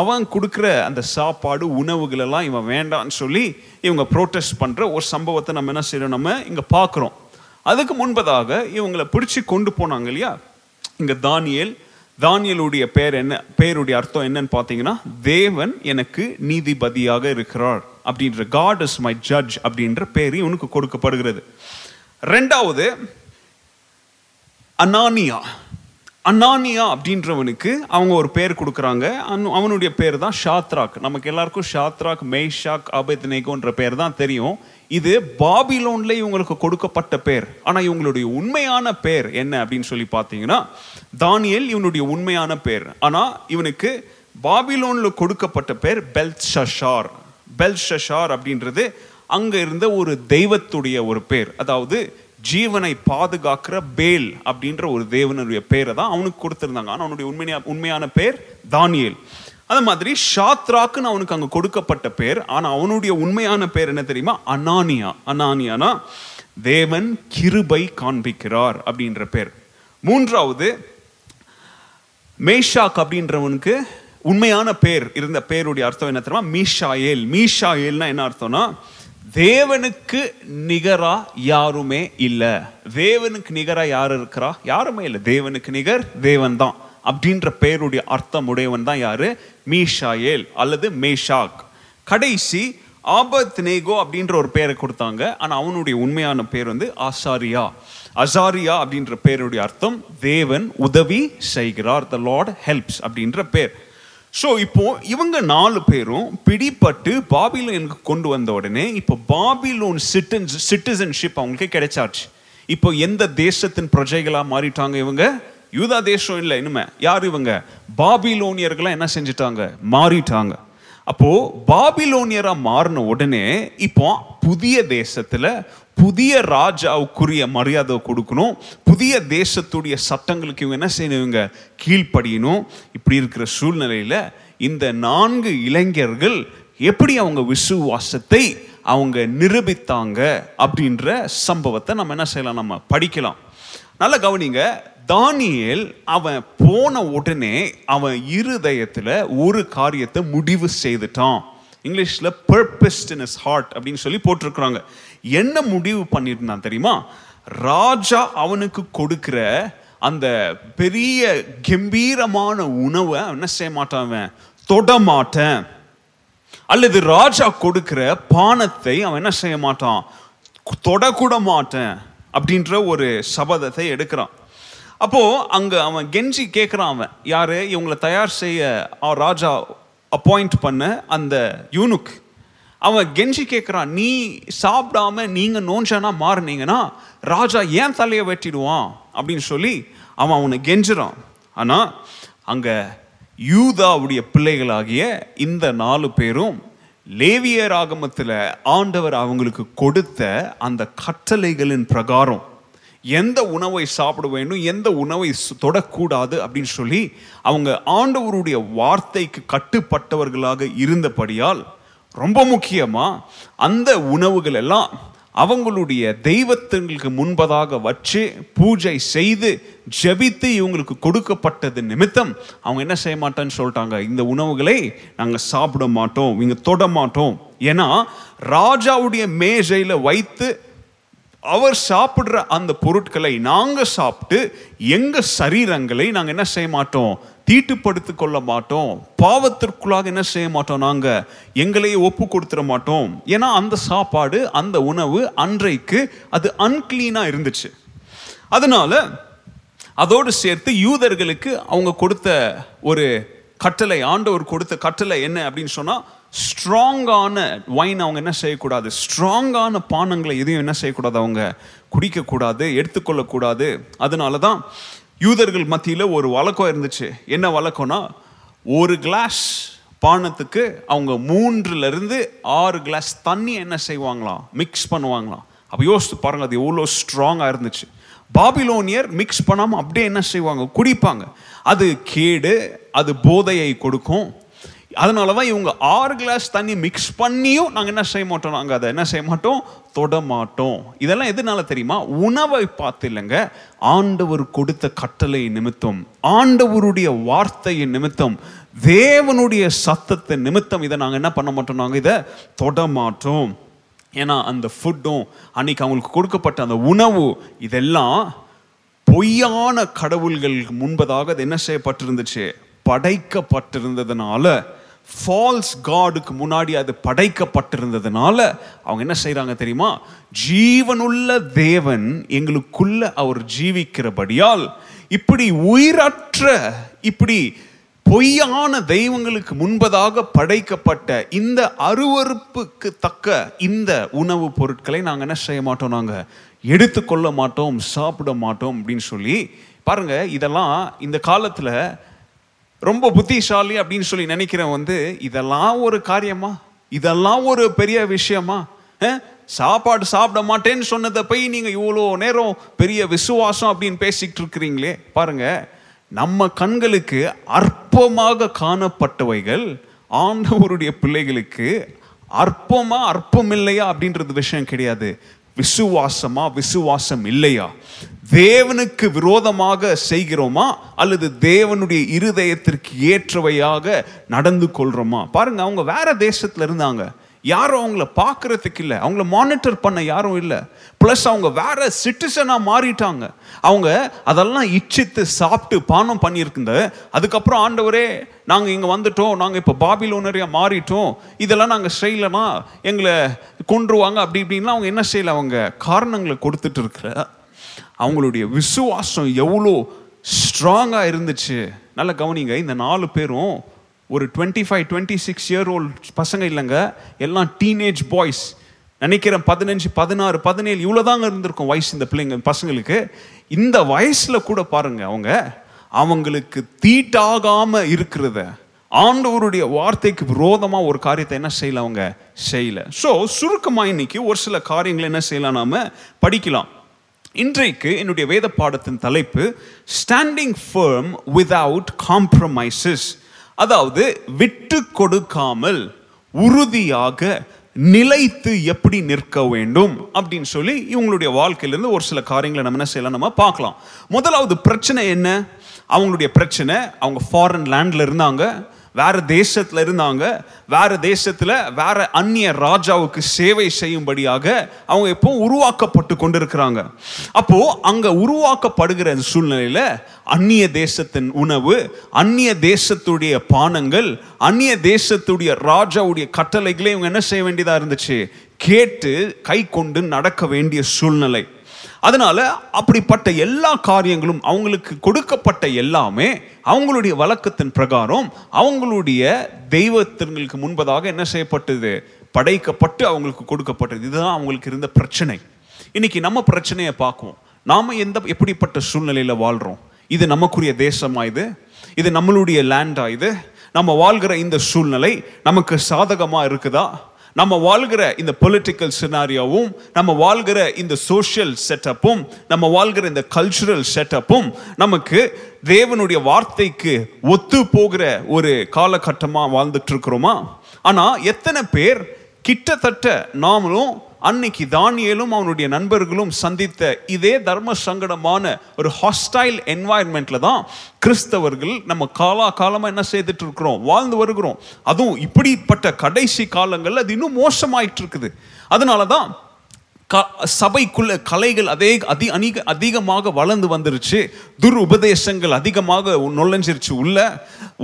அவன் கொடுக்குற அந்த சாப்பாடு உணவுகளெல்லாம் இவன் வேண்டான்னு சொல்லி இவங்க ப்ரோட்டஸ்ட் பண்ணுற ஒரு சம்பவத்தை நம்ம என்ன செய்யறோம், நம்ம இங்கே பார்க்குறோம். அதுக்கு முன்பதாக இவங்களை பிடிச்சி கொண்டு போனாங்க இல்லையா. இங்கே தானியேல் தானியலுடைய பேர் என்ன, பேருடைய அர்த்தம் என்னன்னு பார்த்தீங்கன்னா, தேவன் எனக்கு நீதிபதியாக இருக்கிறார் அப்படின்ற, காட் இஸ் மை ஜட்ஜ் அப்படின்ற பேர் இவனுக்கு கொடுக்கப்படுகிறது. ரெண்டாவது அனானியா, அனானியா அப்படின்றவனுக்கு அவங்க ஒரு பேர் கொடுக்குறாங்க. அவனுடைய பேர் தான் ஷாத்ராக். நமக்கு எல்லாருக்கும் ஷாத்ராக், மேஷாக், ஆபத்நேகோன்ற பேர் தான் தெரியும். இது பாபிலோன்ல இவங்களுக்கு கொடுக்கப்பட்ட பேர். ஆனால் இவங்களுடைய உண்மையான பேர் என்ன அப்படின்னு சொல்லி பார்த்தீங்கன்னா, தானியேல் இவனுடைய உண்மையான பேர், ஆனால் இவனுக்கு பாபிலோன்ல கொடுக்கப்பட்ட பேர் பெல்ஷாசார். பெல்ஷாசார் அப்படின்றது அங்கே இருந்த ஒரு தெய்வத்துடைய ஒரு பேர், அதாவது ஜீவனை பாதுகாக்கிற பேல் அப்படின்ற ஒரு தேவனுடைய பேரை தான் அவனுக்கு கொடுத்துருந்தாங்க. ஆனால் அவனுடைய உண்மையான உண்மையான பேர் தானியேல். அது மாதிரி ஷாத்ராக்குன்னு அவனுக்கு அங்கே கொடுக்கப்பட்ட பேர், ஆனால் அவனுடைய உண்மையான பேர் என்ன தெரியுமா, அனானியா. அனானியானா தேவன் கிருபை காண்பிக்கிறார் அப்படின்ற பேர். மூன்றாவது மேஷாக் அப்படின்றவனுக்கு உண்மையான பேர் இருந்த பேருடைய அர்த்தம் என்ன தெரியுமா, மீஷாயேல். மீஷாயேல்னா என்ன அர்த்தம்னா, தேவனுக்கு நிகரா யாருமே இல்லை. தேவனுக்கு நிகரா யார் இருக்கிறா, யாருமே இல்லை. தேவனுக்கு நிகர் தேவன் தான் அப்படின்ற பெயருடைய அர்த்தம் உடையவன் தான் யாரு, மீஷாயேல் அல்லது மேஷாக். கடைசி ஆபத்நேகோ அப்படின்ற ஒரு பேரை கொடுத்தாங்க, ஆனால் அவனுடைய உண்மையான பேர் வந்து அசாரியா. அசாரியா அப்படின்ற பேருடைய அர்த்தம் தேவன் உதவி செய்கிறார், த லார்ட் ஹெல்ப்ஸ் அப்படின்ற பேர். ஸோ இப்போ இவங்க நாலு பேரும் பிடிப்பட்டு பாபிலோனுக்கு கொண்டு வந்த உடனே இப்போ பாபிலோன் சிட்டிசன் சிட்டிசன்ஷிப் அவங்களுக்கு கிடைச்சாச்சு. இப்போ எந்த தேசத்தின் பிரஜைகளாக மாறிட்டாங்க இவங்க, யூதா தேசம் இல்லை, இனிமே யார் இவங்க, பாபிலோனியர்களாக என்ன செஞ்சிட்டாங்க, மாறிட்டாங்க. அப்போது பாபிலோனியராக மாறின உடனே இப்போ புதிய தேசத்தில் புதிய ராஜாவுக்குரிய மரியாதை கொடுக்கணும், புதிய தேசத்துடைய சட்டங்களுக்கு இவங்க என்ன செய்யணும், இவங்க கீழ்ப்படியணும். இப்படி இருக்கிற சூழ்நிலையில் இந்த நான்கு இளைஞர்கள் எப்படி அவங்க விசுவாசத்தை அவங்க நிரூபித்தாங்க அப்படின்ற சம்பவத்தை நம்ம என்ன செய்யலாம், நம்ம படிக்கலாம். நல்லா கவனிங்க. தானியேல் அவன் போன உடனே அவன் இருதயத்தில் ஒரு காரியத்தை முடிவு செய்துட்டான். இங்கிலீஷில் பர்பஸ்ட் இன் இஸ் ஹார்ட் அப்படின்னு சொல்லி போட்டிருக்கிறாங்க. என்ன முடிவு பண்ணிருந்தான் தெரியுமா, ராஜா அவனுக்கு கொடுக்கிற அந்த பெரிய கம்பீரமான உணவை என்ன செய்ய மாட்டான், அவன் தொடமாட்டான். அல்லது ராஜா கொடுக்கிற பானத்தை அவன் என்ன செய்ய மாட்டான், தொடக்கூட மாட்டான் அப்படின்ற ஒரு சபதத்தை எடுக்கிறான். அப்போது அங்கே அவன் கெஞ்சி கேட்குறான். அவன் யார், இவங்களை தயார் செய்ய ராஜா அப்பாயிண்ட் பண்ண அந்த யூனுக் அவன் கெஞ்சி கேட்குறான், நீ சாப்பிடாம நீங்கள் நோஞ்சனா மாறினீங்கன்னா ராஜா ஏன் தலையை வெட்டிடுவான் அப்படின்னு சொல்லி அவன் அவனை கெஞ்சுறான். ஆனால் அங்கே யூதாவுடைய பிள்ளைகளாகிய இந்த நாலு பேரும் லேவியர் ஆகமத்தில் ஆண்டவர் அவங்களுக்கு கொடுத்த அந்த கட்டளைகளின் பிரகாரம் எந்த உணவை சாப்பிட வேண்டும், எந்த உணவை தொடக்கூடாது அப்படின்னு சொல்லி அவங்க ஆண்டவருடைய வார்த்தைக்கு கட்டுப்பட்டவர்களாக இருந்தபடியால் ரொம்ப முக்கியமாக அந்த உணவுகள் எல்லாம் அவங்களுடைய தெய்வத்தங்களுக்கு முன்பதாக வச்சு பூஜை செய்து ஜெபித்து இவங்களுக்கு கொடுக்கப்பட்டது நிமித்தம் அவங்க என்ன செய்ய மாட்டான்னு சொல்லிட்டாங்க, இந்த உணவுகளை நாங்கள் சாப்பிட மாட்டோம், இங்கே தொட மாட்டோம். ஏன்னா ராஜாவுடைய மேஜையில் வைத்து அவர் சாப்பிட்ற அந்த பொருட்களை நாங்கள் சாப்பிட்டு எங்கள் சரீரங்களை நாங்கள் என்ன செய்ய மாட்டோம், தீட்டுப்படுத்தி கொள்ள மாட்டோம், பாவத்திற்குள்ளாக என்ன செய்ய மாட்டோம், நாங்கள் எங்களையே ஒப்பு கொடுத்துட மாட்டோம். ஏன்னா அந்த சாப்பாடு அந்த உணவு அன்றைக்கு அது அன்கிளீனாக இருந்துச்சு. அதனால் அதோடு சேர்த்து யூதர்களுக்கு அவங்க கொடுத்த ஒரு கட்டளை, ஆண்டவர் கொடுத்த கட்டளை என்ன அப்படின்னு சொன்னால், ஸ்ட்ராங்கான ஒயின் அவங்க என்ன செய்யக்கூடாது, ஸ்ட்ராங்கான பானங்களை எதையும் என்ன செய்யக்கூடாது, அவங்க குடிக்கக்கூடாது, எடுத்துக்கொள்ளக்கூடாது. அதனால தான் யூதர்கள் மத்தியில் ஒரு வழக்கம் இருந்துச்சு. என்ன வழக்கம்னா, ஒரு கிளாஸ் பானத்துக்கு அவங்க மூன்றுலேருந்து ஆறு கிளாஸ் தண்ணி என்ன செய்வாங்களாம், மிக்ஸ் பண்ணுவாங்களாம். அப்போ யோசித்து பாருங்கள், அது எவ்வளோ ஸ்ட்ராங்காக இருந்துச்சு. பாபிலோனியர் மிக்ஸ் பண்ணாமல் அப்படியே என்ன செய்வாங்க, குடிப்பாங்க. அது கேடு, அது போதையை கொடுக்கும். அதனால தான் இவங்க ஆறு கிளாஸ் தண்ணி மிக்ஸ் பண்ணியும் நாங்கள் என்ன செய்ய மாட்டோம், நாங்கள் அதை என்ன செய்ய மாட்டோம், தொட மாட்டோம். இதெல்லாம் எதுனால தெரியுமா? உணவை பார்த்து இல்லைங்க, ஆண்டவர் கொடுத்த கட்டளை நிமித்தம், ஆண்டவருடைய வார்த்தையின் நிமித்தம், தேவனுடைய சத்தத்தை நிமித்தம் இதை நாங்கள் என்ன பண்ண மாட்டோம், நாங்கள் இதை தொட மாட்டோம். ஏன்னா அந்த ஃபுட்டும் அன்னைக்கு அவங்களுக்கு கொடுக்கப்பட்ட அந்த உணவு இதெல்லாம் பொய்யான கடவுள்களுக்கு முன்பதாக என்ன செய்யப்பட்டிருந்துச்சு, படைக்கப்பட்டிருந்ததுனால, ஃபால்ஸ் காடுக்கு முன்னாடி அது படைக்கப்பட்டிருந்ததுனால அவங்க என்ன செய்கிறாங்க தெரியுமா? ஜீவனுள்ள தேவன் எங்களுக்குள்ள அவர் ஜீவிக்கிறபடியால் இப்படி உயிரற்ற, இப்படி பொய்யான தெய்வங்களுக்கு முன்பதாக படைக்கப்பட்ட இந்த அருவருப்புக்கு தக்க இந்த உணவுப் பொருட்களை நாங்கள் என்ன செய்ய மாட்டோம், நாங்கள் எடுத்துக்கொள்ள மாட்டோம், சாப்பிட மாட்டோம் அப்படின்னு சொல்லி பாருங்கள். இதெல்லாம் இந்த காலத்தில் ரொம்ப புத்திசாலி அப்படின்னு சொல்லி நினைக்கிறேன் வந்து, இதெல்லாம் ஒரு காரியமா, இதெல்லாம் ஒரு பெரிய விஷயமா, சாப்பாடு சாப்பிட மாட்டேன்னு சொன்னதை போய் நீங்கள் இவ்வளோ நேரம் பெரிய விசுவாசம் அப்படின்னு பேசிக்கிட்டு இருக்கிறீங்களே. பாருங்கள், நம்ம கண்களுக்கு அற்பமாக காணப்பட்டவைகள் ஆண்டவருடைய பிள்ளைகளுக்கு அற்பமா அற்பம் இல்லையா அப்படின்றது விஷயம் கிடையாது. விசுவாசமா விசுவாசம் இல்லையா, தேவனுக்கு விரோதமாக செய்கிறோமா அல்லது தேவனுடைய இருதயத்திற்கு ஏற்றவையாக நடந்து கொள்கிறோமா? பாருங்க, அவங்க வேற தேசத்துல இருந்தாங்க, யாரும் அவங்கள பார்க்கறதுக்கு இல்லை, அவங்கள மானிட்டர் பண்ண யாரும் இல்லை, ப்ளஸ் அவங்க வேற சிட்டிசனாக மாறிட்டாங்க. அவங்க அதெல்லாம் இச்சித்து சாப்பிட்டு பானம் பண்ணியிருக்குது. அதுக்கப்புறம் ஆண்டவரே நாங்கள் இங்கே வந்துட்டோம், நாங்கள் இப்போ பாபிலோனரியாக மாறிட்டோம், இதெல்லாம் நாங்கள் செய்யலைன்னா எங்களை கொன்றுவாங்க அப்படி இப்படின்லாம் அவங்க என்ன செய்யலை, அவங்க காரணங்களை கொடுத்துட்டு இருக்கிற அவங்களுடைய விசுவாசம் எவ்வளோ ஸ்ட்ராங்காக இருந்துச்சு. நல்லா கவனிங்க, இந்த நாலு பேரும் ஒரு twenty five twenty six year old பசங்க இல்லைங்க, எல்லாம் டீனேஜ் பாய்ஸ் நினைக்கிறேன், பதினஞ்சு பதினாறு பதினேழு இவ்வளோதாங்க இருந்திருக்கும் வயசு இந்த பிள்ளைங்க பசங்களுக்கு. இந்த வயசில் கூட பாருங்கள், அவங்க அவங்களுக்கு தீட்டாகாமல் இருக்கிறத, ஆண்டவருடைய வார்த்தைக்கு விரோதமாக ஒரு காரியத்தை என்ன செய்யலை, அவங்க செய்யலை. ஸோ சுருக்கமாக இன்னைக்கு ஒரு சில காரியங்களை என்ன செய்யலாம், நாம் படிக்கலாம். இன்றைக்கு என்னுடைய வேத பாடத்தின் தலைப்பு ஸ்டாண்டிங் ஃபர்ம் வித்அவுட் காம்ப்ரமைசஸ், அதாவது விட்டு கொடுக்காமல் உறுதியாக நிலைத்து எப்படி நிற்க வேண்டும் அப்படின்னு சொல்லி இவங்களுடைய வாழ்க்கையிலிருந்து ஒரு சில காரியங்களை நம்ம என்ன செய்யலாம், நம்ம பார்க்கலாம். முதலாவது பிரச்சனை என்ன? அவங்களுடைய பிரச்சனை, அவங்க ஃபாரின் லேண்டில் இருந்தாங்க, வேறு தேசத்தில் இருந்தாங்க, வேறு தேசத்தில் வேறு அந்நிய ராஜாவுக்கு சேவை செய்யும்படியாக அவங்க இப்போ உருவாக்கப்பட்டு கொண்டு இருக்கிறாங்க. அப்போது அங்கே உருவாக்கப்படுகிற சூழ்நிலையில் அந்நிய தேசத்தின் உணவு, அந்நிய தேசத்துடைய பானங்கள், அந்நிய தேசத்துடைய ராஜாவுடைய கட்டளைகளை இவங்க என்ன செய்ய வேண்டியதாக இருந்துச்சு, கேட்டு கை கொண்டு நடக்க வேண்டிய சூழ்நிலை. அதனால அப்படிப்பட்ட எல்லா காரியங்களும் அவங்களுக்கு கொடுக்கப்பட்ட எல்லாமே அவங்களுடைய வழக்கத்தின் பிரகாரம் அவங்களுடைய தெய்வத்திற்கு முன்பதாக என்ன செய்யப்பட்டது, படைக்கப்பட்டு அவங்களுக்கு கொடுக்கப்பட்டது. இதுதான் அவங்களுக்கு இருந்த பிரச்சனை. இன்னைக்கு நம்ம பிரச்சனையை பார்க்குவோம், நாம எந்த எப்படிப்பட்ட சூழ்நிலையில் வாழ்கிறோம், இது நமக்குரிய தேசமா, இது இது நம்மளுடைய லேண்டா, இது நம்ம வாழ்கிற இந்த சூழ்நிலை நமக்கு சாதகமாக இருக்குதா, நம்ம வாழ்கிற இந்த பொலிட்டிக்கல் சினாரியாவும் நம்ம வாழ்கிற இந்த சோஷியல் செட்டப்பும் நம்ம வாழ்கிற இந்த கல்ச்சுரல் செட்டப்பும் நமக்கு தேவனுடைய வார்த்தைக்கு ஒத்து போகிற ஒரு காலகட்டமாக வாழ்ந்துட்டு இருக்கிறோமா? ஆனால் எத்தனை பேர் கிட்டத்தட்ட நாமளும் அன்னைக்கு தானியேலும் அவனுடைய நண்பர்களும் சந்தித்த இதே தர்ம சங்கடமான ஒரு ஹாஸ்டைல் என்வாயர்மெண்ட்ல தான் கிறிஸ்தவர்கள் நம்ம காலா காலமாக என்ன செய்துட்டு இருக்கிறோம், வாழ்ந்து வருகிறோம். அதுவும் இப்படிப்பட்ட கடைசி காலங்களில் அது இன்னும் மோசமாயிட்டு இருக்குது. அதனால தான் க சபைக்குள்ள கலைகள் அதே அதி அநீக அதிகமாக வளர்ந்து வந்துருச்சு, துர் உபதேசங்கள் அதிகமாக நுழைஞ்சிருச்சு உள்ள,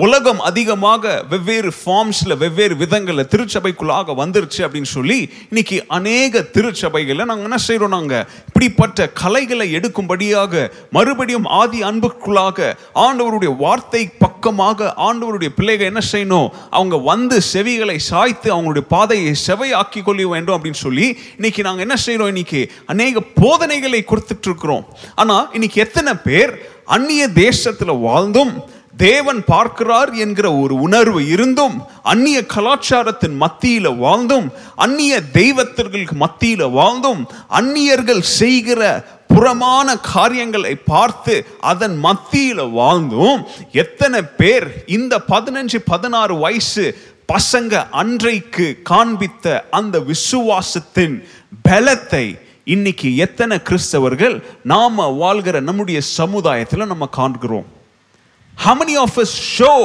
உலகம் அதிகமாக வெவ்வேறு ஃபார்ம்ஸில் வெவ்வேறு விதங்களில் திருச்சபைக்குள்ளாக வந்துருச்சு அப்படின்னு சொல்லி இன்னைக்கு அநேக திருச்சபைகளை நாங்கள் என்ன செய்கிறோம், நாங்கள் இப்படிப்பட்ட கலைகளை எடுக்கும்படியாக மறுபடியும் ஆதி அன்புக்குள்ளாக ஆண்டவருடைய வார்த்தை பக்கமாக ஆண்டவருடைய பிள்ளைகள் என்ன செய்யணும், அவங்க வந்து செவிகளை சாய்த்து அவங்களுடைய பாதையை செவையாக்கி கொள்ள வேண்டும் அப்படின்னு சொல்லி இன்னைக்கு நாங்கள் என்ன செய்கிறோம், இன்னைக்கு அநேக போதனைகளை கொடுத்துட்டு இருக்கிறோம். ஆனால் இன்னைக்கு எத்தனை பேர் அந்நிய தேசத்தில் வாழ்ந்தும் தேவன் பார்க்கிறார் என்கிற ஒரு உணர்வு இருந்தும், அந்நிய கலாச்சாரத்தின் மத்தியில வாழ்ந்தும், அந்நிய தெய்வத்திற்கு மத்தியில வாழ்ந்தும், அந்நியர்கள் செய்கிற புறமான காரியங்களை பார்த்து அதன் மத்தியில வாழ்ந்தும் எத்தனை பேர் இந்த பதினஞ்சு பதினாறு வயசு பசங்க அன்றைக்கு காண்பித்த அந்த விசுவாசத்தின் பலத்தை இன்னைக்கு எத்தனை கிறிஸ்தவர்கள் நாம வாழ்கிற நம்முடைய சமுதாயத்தில் நம்ம காண்கிறோம்? How many of us show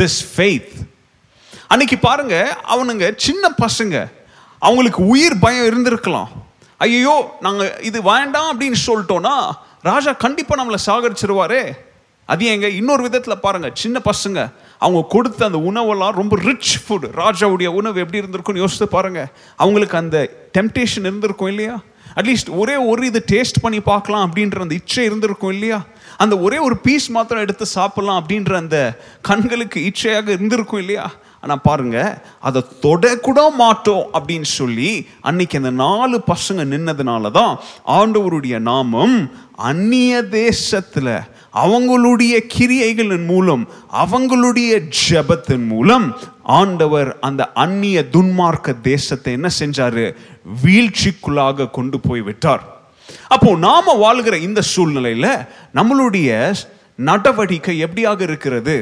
this faith? அன்னைக்கு பாருங்க, அவனுங்க சின்ன பசங்க, அவங்களுக்கு உயிர் பயம் இருந்திருக்கலாம். ஐயோ நாங்கள் இது வேண்டாம் அப்படின்னு சொல்லிட்டோம்னா ராஜா கண்டிப்பாக நம்மளை சாகரிச்சிருவாரே. அது எங்க இன்னொரு விதத்தில் பாருங்க, சின்ன பசங்க அவங்க கொடுத்த அந்த உணவெல்லாம் ரொம்ப ரிச் ஃபுட். ராஜாவுடைய உணவு எப்படி இருந்திருக்குன்னு யோசித்து பாருங்க. அவங்களுக்கு அந்த டெம்டேஷன் இருந்திருக்கும் இல்லையா? அட்லீஸ்ட் ஒரே ஒரு இது டேஸ்ட் பண்ணி பார்க்கலாம் அப்படின்ற அந்த இச்சை இருந்திருக்கும் இல்லையா? அந்த ஒரே ஒரு பீஸ் மாத்திரம் எடுத்து சாப்பிடலாம் அப்படின்ற அந்த கண்களுக்கு இச்சையாக இருந்திருக்கும் இல்லையா? ஆனால் பாருங்க, அதை தொடக்கூட மாட்டோம் அப்படின்னு சொல்லி அன்னைக்கு அந்த நாலு பசங்க நின்னதுனால தான் ஆண்டவருடைய நாமம் அந்நிய தேசத்தில் அவங்களுடைய கிரியைகளின் மூலம், அவங்களுடைய ஜெபத்தின் மூலம் ஆண்டவர் அந்த அந்நிய துன்மார்க்க தேசத்தை என்ன செஞ்சாரு? வீழ்ச்சிக்குள்ளாக கொண்டு போய் விட்டார். அப்போ நாம வாழ்கிற இந்த சூழ்நிலையில நம்மளுடைய நடவடிக்கை எப்படியாக இருக்கிறது?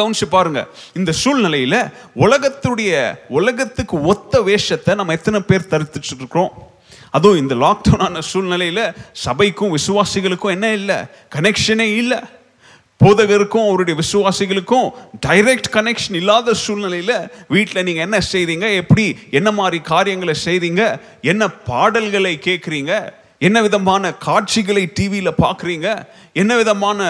கவனிச்சு பாருங்க, இந்த சூழ்நிலையில உலகத்துடைய உலகத்துக்கு ஒத்த வேஷத்தை நம்ம எத்தனை பேர் தரித்துட்டு இருக்கிறோம்? அதுவும் இந்த லாக்டவுனான சூழ்நிலையில சபைக்கும் விசுவாசிகளுக்கும் என்ன இல்லை? கனெக்ஷனே இல்லை. போதகருக்கும் அவருடைய விசுவாசிகளுக்கும் டைரக்ட் கனெக்ஷன் இல்லாத சூழ்நிலையில் வீட்டில் நீங்கள் என்ன செய்றீங்க, எப்படி என்ன மாதிரி காரியங்களை செய்றீங்க, என்ன பாடல்களை கேட்குறீங்க, என்ன விதமான காட்சிகளை டிவியில் பார்க்குறீங்க, என்ன விதமான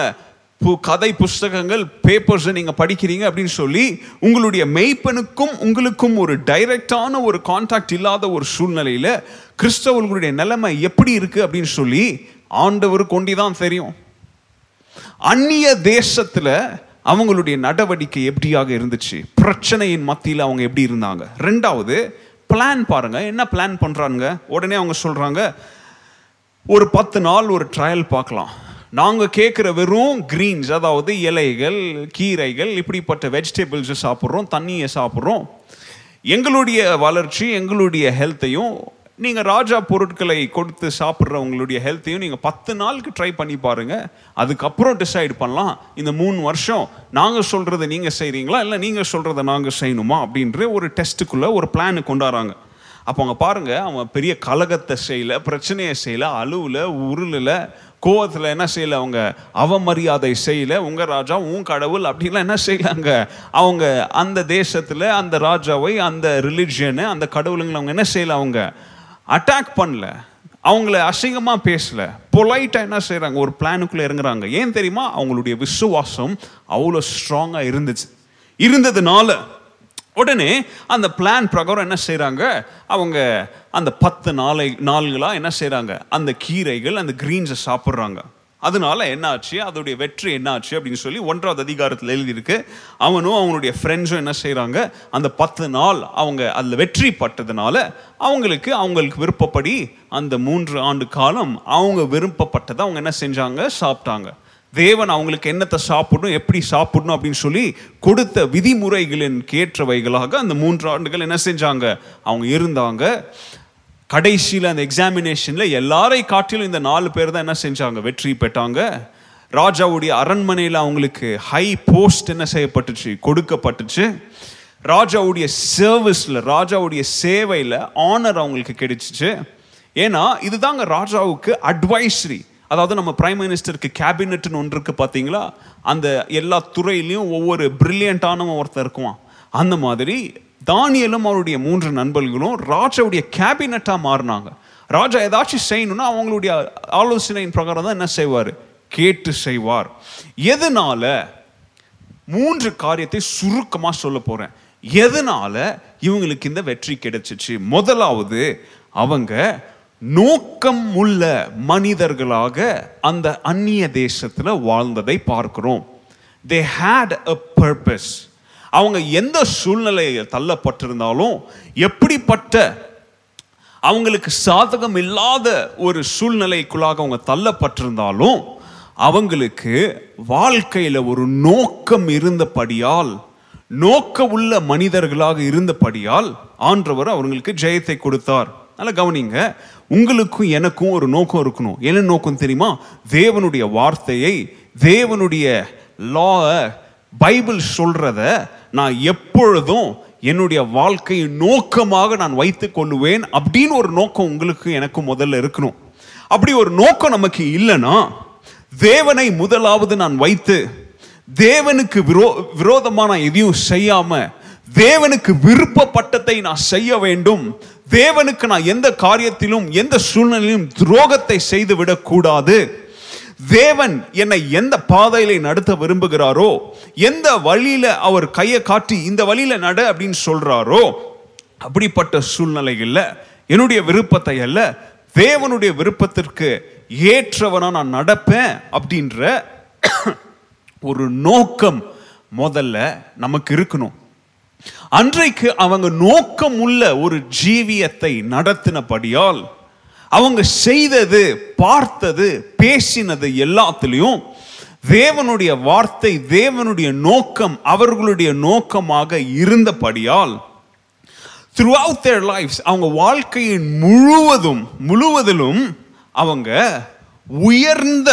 பு கதை புஸ்தகங்கள் பேப்பர்ஸை நீங்கள் படிக்கிறீங்க அப்படின்னு சொல்லி உங்களுடைய மெய்ப்பனுக்கும் உங்களுக்கும் ஒரு டைரக்டான ஒரு கான்டாக்ட் இல்லாத ஒரு சூழ்நிலையில் கிறிஸ்தவர்களுடைய நிலைமை எப்படி இருக்குது அப்படின்னு சொல்லி ஆண்டவர் கொண்டிதான் தெரியும். அந்நிய தேசத்தில் அவங்களுடைய நடவடிக்கை எப்படியாக இருந்துச்சு? பிரச்சனையின் மத்தியில் அவங்க எப்படி இருந்தாங்க? ரெண்டாவது பிளான் பாருங்க, என்ன பிளான் பண்ணுறாங்க? உடனே அவங்க சொல்கிறாங்க, ஒரு பத்து நாள் ஒரு ட்ரையல் பார்க்கலாம். நாங்கள் கேட்குற வெறும் கிரீன்ஸ், அதாவது இலைகள், கீரைகள், இப்படிப்பட்ட வெஜிடபிள்ஸை சாப்பிட்றோம், தண்ணியை சாப்பிட்றோம். எங்களுடைய வளர்ச்சி, எங்களுடைய ஹெல்த்தையும், நீங்கள் ராஜா பொருட்களை கொடுத்து சாப்பிட்றவங்களுடைய ஹெல்த்தையும் நீங்கள் பத்து நாளுக்கு ட்ரை பண்ணி பாருங்கள். அதுக்கப்புறம் டிசைட் பண்ணலாம். இந்த மூணு வருஷம் நாங்கள் சொல்கிறத நீங்கள் செய்கிறீங்களா, இல்லை நீங்கள் சொல்கிறத நாங்கள் செய்யணுமா அப்படின்ற ஒரு டெஸ்ட்டுக்குள்ளே ஒரு பிளானு கொண்டாடுறாங்க. அப்போ அவங்க பாருங்கள், அவன் பெரிய கலகத்தை செய்யலை, பிரச்சனையை செய்யலை, அழுவில் உருளில் கோவத்தில் என்ன செய்யலை, அவங்க அவமரியாதை செய்யலை, உங்கள் ராஜா உன் கடவுள் அப்படின்லாம் என்ன செய்யலாங்க. அவங்க அந்த தேசத்தில் அந்த ராஜாவை, அந்த ரிலிஜியனை, அந்த கடவுளுங்களை அவங்க என்ன செய்யலை, அவங்க அட்டாக் பண்ணல, அவங்கள அசிங்கமாக பேசலை, பொலைட்டாக என்ன செய்கிறாங்க, ஒரு பிளானுக்குள்ளே இறங்குறாங்க. ஏன் தெரியுமா? அவங்களுடைய விசுவாசம் அவ்வளோ ஸ்ட்ராங்காக இருந்துச்சு. இருந்ததுனால உடனே அந்த பிளான் பிரகாரம் என்ன செய்கிறாங்க, அவங்க அந்த பத்து நாளை நாள்களாக என்ன செய்கிறாங்க, அந்த கீரைகள், அந்த கிரீன்ஸை சாப்பிட்றாங்க. அதனால என்னாச்சு, அதோடைய வெற்றி என்னாச்சு அப்படின்னு சொல்லி ஒன்றாவது அதிகாரத்தில் எழுதியிருக்கு. அவனும் அவனுடைய ஃப்ரெண்ட்ஸும் என்ன செய்கிறாங்க, அந்த பத்து நாள் அவங்க அதில் வெற்றி பட்டதுனால அவங்களுக்கு அவங்களுக்கு விருப்பப்படி அந்த மூன்று ஆண்டு காலம் அவங்க விருப்பப்பட்டதை அவங்க என்ன செஞ்சாங்க, சாப்பிட்டாங்க. தேவன் அவங்களுக்கு என்னத்தை சாப்பிடணும், எப்படி சாப்பிடணும் அப்படின்னு சொல்லி கொடுத்த விதிமுறைகளின் கேற்றவைகளாக அந்த மூன்று ஆண்டுகள் என்ன செஞ்சாங்க, அவங்க இருந்தாங்க. கடைசியில் அந்த எக்ஸாமினேஷனில் எல்லாரை காட்டிலும் இந்த நாலு பேர் தான் என்ன செஞ்சாங்க, வெற்றி பெற்றாங்க. ராஜாவுடைய அரண்மனையில் அவங்களுக்கு ஹை போஸ்ட் என்ன செய்யப்பட்டுச்சு, கொடுக்கப்பட்டுச்சு. ராஜாவுடைய சர்வீஸில், ராஜாவுடைய சேவையில் ஆனர் அவங்களுக்கு கிடைச்சிச்சு. ஏன்னா இதுதாங்க ராஜாவுக்கு அட்வைசரி, அதாவது நம்ம பிரைம் மினிஸ்டருக்கு கேபினெட்னு ஒன்று இருக்குது பார்த்தீங்களா, அந்த எல்லா துறையிலையும் ஒவ்வொரு பிரில்லியண்ட்டானவன் ஒருத்தர் இருக்குவான். அந்த மாதிரி தானியேலும் அவருடைய மூன்று நண்பர்களும் ராஜாவுடைய கேபினட்டாக மாறினாங்க. ராஜா ஏதாச்சும் செய்யணும்னா அவங்களுடைய ஆலோசனையின் பிரகாரம் தான் என்ன செய்வார், கேட்டு செய்வார். எதனால மூன்று காரியத்தை சுருக்கமாக சொல்ல போகிறேன், எதனால இவங்களுக்கு இந்த வெற்றி கிடைச்சிச்சு. முதலாவது, அவங்க நோக்கம் உள்ள மனிதர்களாக அந்த அந்நிய தேசத்தில் வாழ்ந்ததை பார்க்கிறோம். They had a purpose. அவங்க எந்த சூழ்நிலையில் தள்ளப்பட்டிருந்தாலும், எப்படிப்பட்ட அவங்களுக்கு சாதகம் இல்லாத ஒரு சூழ்நிலைக்குள்ளாக அவங்க தள்ளப்பட்டிருந்தாலும், அவங்களுக்கு வாழ்க்கையில் ஒரு நோக்கம் இருந்தபடியால், நோக்க உள்ள மனிதர்களாக இருந்தபடியால் ஆண்டவர் அவங்களுக்கு ஜெயத்தை கொடுத்தார். நல்லா கவனிங்க, உங்களுக்கும் எனக்கும் ஒரு நோக்கம் இருக்கணும். என்ன நோக்கம் தெரியுமா? தேவனுடைய வார்த்தையை, தேவனுடைய லா, பைபிள் சொல்றத நான் எப்பொழுதும் என்னுடைய வாழ்க்கையின் நோக்கமாக நான் வைத்து கொள்ளுவேன் அப்படின்னு ஒரு நோக்கம் உங்களுக்கு எனக்கும் முதல்ல இருக்கணும். அப்படி ஒரு நோக்கம் நமக்கு இல்லைன்னா, தேவனை முதலாவது நான் வைத்து தேவனுக்கு விரோ விரோதமான எதையும் செய்யாம, தேவனுக்கு விருப்பப்பட்டதை நான் செய்ய வேண்டும், தேவனுக்கு நான் எந்த காரியத்திலும் எந்த சூழ்நிலையிலும் துரோகத்தை செய்து விடக்கூடாது, தேவன் என்னை எந்த பாதையில நடத்த விரும்புகிறாரோ, எந்த வழியில அவர் கையை காட்டி இந்த வழியில நட அப்படின்னு சொல்றாரோ, அப்படிப்பட்ட சூழ்நிலைகள்ல என்னுடைய விருப்பத்தை அல்ல, தேவனுடைய விருப்பத்திற்கு ஏற்றவனா நான் நடப்பேன் அப்படின்ற ஒரு நோக்கம் முதல்ல நமக்கு இருக்கணும். அன்றைக்கு அவங்க நோக்கம் உள்ள ஒரு ஜீவியத்தை நடத்தினபடியால் அவங்க செய்தது, பார்த்தது, பேசினது எல்லாத்திலையும் தேவனுடைய வார்த்தை, தேவனுடைய நோக்கம் அவர்களுடைய நோக்கமாக இருந்தபடியால் த்ரூ அவுட் தேர் லைஃப்ஸ், அவங்க வாழ்க்கையின் முழுவதும் முழுவதிலும் அவங்க உயர்ந்த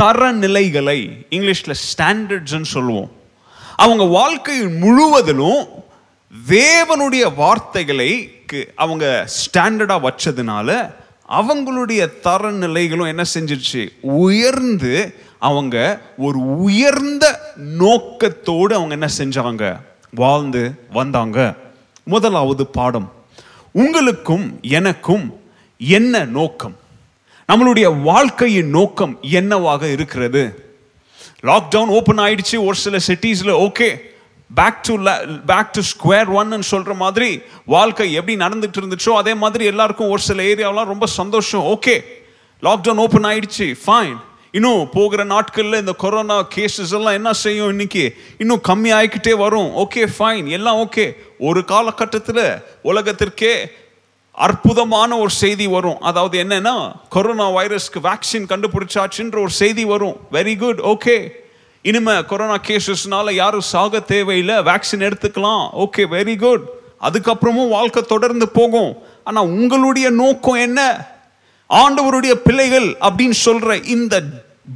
தரநிலைகளை, இங்கிலீஷில் ஸ்டாண்டர்ட்ஸ்ன்னு சொல்லுவோம், அவங்க வாழ்க்கையின் முழுவதிலும் தேவனுடைய வார்த்தைகளை அவங்க ஸ்டாண்டர்டாக வச்சதுனால அவங்களுடைய தரநிலைகளும் என்ன செஞ்சிருச்சு? உயர்ந்து அவங்க ஒரு உயர்ந்த நோக்கத்தோடு அவங்க என்ன செஞ்சாங்க? வாழ்ந்து வந்தாங்க. முதலாவது பாடம், உங்களுக்கும் எனக்கும் என்ன நோக்கம்? நம்மளுடைய வாழ்க்கையின் நோக்கம் என்னவாக இருக்கிறது? லாக்டவுன் ஓப்பன் ஆயிடுச்சு ஒரு சில சிட்டிஸில். Okay, back to back to square ஒன்னு சொல்கிற மாதிரி வாழ்க்கை எப்படி நடந்துட்டு இருந்துச்சோ அதே மாதிரி எல்லாருக்கும் ஒரு சில ஏரியாவெலாம் ரொம்ப சந்தோஷம். ஓகே, லாக்டவுன் ஓப்பன் ஆயிடுச்சு, ஃபைன். இன்னும் போகிற நாட்களில் இந்த கொரோனா கேசஸ் எல்லாம் என்ன செய்யும்? இன்னைக்கு இன்னும் கம்மி ஆகிக்கிட்டே வரும். ஓகே, ஃபைன், எல்லாம் ஓகே. ஒரு காலகட்டத்தில் உலகத்திற்கே அற்புதமான ஒரு செய்தி வரும். அதாவது என்னன்னா, கொரோனா வைரஸ்க்கு வேக்சின் கண்டுபிடிச்சாச்சுன்ற ஒரு செய்தி வரும். Very good, okay. இனிமே கொரோனா கேசஸ்னால யாரும் சாக தேவையில்லை, வேக்சின் எடுத்துக்கலாம். Okay, very good. அதுக்கப்புறமும் வாழ்க்கை தொடர்ந்து போகும். ஆனால் உங்களுடைய நோக்கம் என்ன? ஆண்டவருடைய பிள்ளைகள் அப்படின்னு சொல்ற இந்த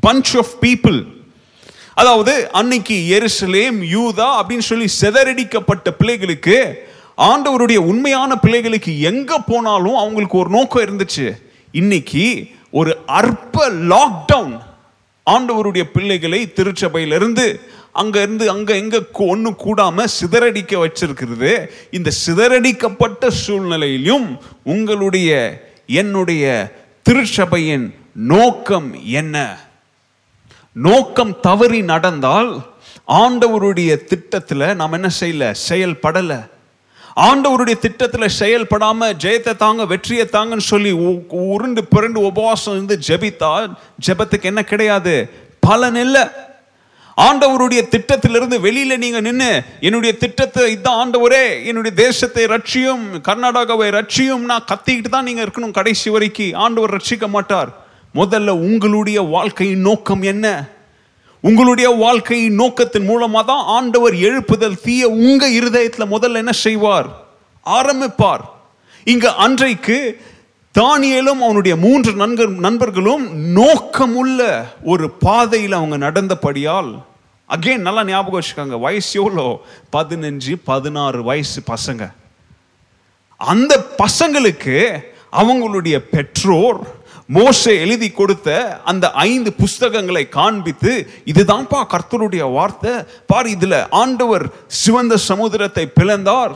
பஞ்ச் ஆஃப் பீப்புள், அதாவது அன்னைக்கு எருசலேம், யூதா அப்படின்னு சொல்லி சிதறடிக்கப்பட்ட பிள்ளைகளுக்கு, ஆண்டவருடைய உண்மையான பிள்ளைகளுக்கு எங்கே போனாலும் அவங்களுக்கு ஒரு நோக்கம் இருந்துச்சு. இன்னைக்கு ஒரு அற்ப லாக்டவுன் ஆண்டவருடைய பிள்ளைகளை திருச்சபையிலிருந்து அங்கேருந்து அங்கே எங்கே ஒன்று கூடாமல் சிதறடிக்க வச்சிருக்கிறது. இந்த சிதறடிக்கப்பட்ட சூழ்நிலையிலும் உங்களுடைய என்னுடைய திருச்சபையின் நோக்கம் என்ன? நோக்கம் தவறி நடந்தால் ஆண்டவருடைய திட்டத்தில் நாம் என்ன செய்யலை? செயல்படலை. ஆண்டவருடைய திட்டத்தில் செயல்படாமல் ஜெயத்தை தாங்க, வெற்றியை தாங்கன்னு சொல்லி உருண்டு பிறண்டு உபவாசம் இருந்து ஜெபித்தா ஜெபத்துக்கு என்ன கிடையாது? பலன் இல்லை. ஆண்டவருடைய திட்டத்திலிருந்து வெளியில் நீங்கள் நின்று என்னுடைய திட்டத்தை, இதுதான் ஆண்டவரே என்னுடைய தேசத்தை ரட்சியும், கர்நாடகாவை ரட்சியும் நான் கத்திக்கிட்டு தான் நீங்கள் இருக்கணும். கடைசி வரைக்கும் ஆண்டவர் ரட்சிக்க மாட்டார். முதல்ல உங்களுடைய வாழ்க்கையின் நோக்கம் என்ன? உங்களுடைய வாழ்க்கையின் நோக்கத்தின் மூலமாக தான் ஆண்டவர் எழுப்புதல் தீய உங்க இருதயத்தில் முதல்ல என்ன செய்வார்? ஆரம்பிப்பார். இங்க அன்றைக்கு தானியேலும் அவனுடைய மூன்று நண்பர் நண்பர்களும் நோக்கமுள்ள ஒரு பாதையில் அவங்க நடந்தபடியால், அகைன் நல்லா ஞாபகம் வச்சுக்காங்க, வயசு எவ்வளோ? பதினஞ்சு பதினாறு வயசு பசங்க. அந்த பசங்களுக்கு அவங்களுடைய பெற்றோர் மோசை எழுதி கொடுத்த அந்த ஐந்து புஸ்தகங்களை காண்பித்து, இதுதான்ப்பா கர்த்தருடைய வார்த்தை பார், இதில் ஆண்டவர் சிவந்த சமுதிரத்தை பிளந்தார்,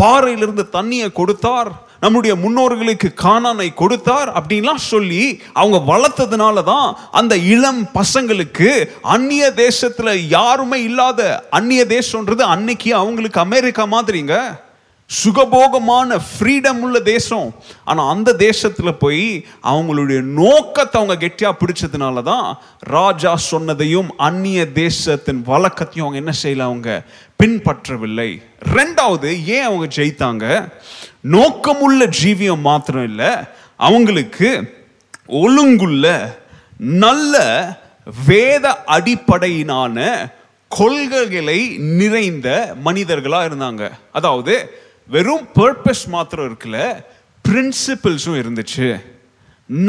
பாறையிலிருந்து தண்ணியை கொடுத்தார், நம்முடைய முன்னோர்களுக்கு கானானை கொடுத்தார் அப்படின்லாம் சொல்லி அவங்க வளர்த்ததுனால தான் அந்த இளம் பசங்களுக்கு அந்நிய தேசத்தில் யாருமே இல்லாத, அந்நிய தேசம்ன்றது அன்னைக்கு அவங்களுக்கு அமெரிக்கா மாதிரிங்க, சுகபோகமான ஃப்ரீடம் உள்ள தேசம். ஆனால் அந்த தேசத்தில் போய் அவங்களுடைய நோக்கத்தை அவங்க கெட்டியாக பிடிச்சதுனால தான் ராஜா சொன்னதையும் அந்நிய தேசத்தின் வழக்கத்தையும் அவங்க என்ன செய்யல? அவங்க பின்பற்றவில்லை. ரெண்டாவது, ஏன் அவங்க ஜெயித்தாங்க? நோக்கமுள்ள ஜீவியம் மாத்திரம் இல்லை, அவங்களுக்கு ஒழுங்குள்ள நல்ல வேத அடிப்படையினான கொள்கைகளை நிறைந்த மனிதர்களாக இருந்தாங்க. அதாவது வெறும் பர்பஸ் மாத்திரம் இருக்குல்ல, பிரின்சிபிள்ஸும் இருந்துச்சு.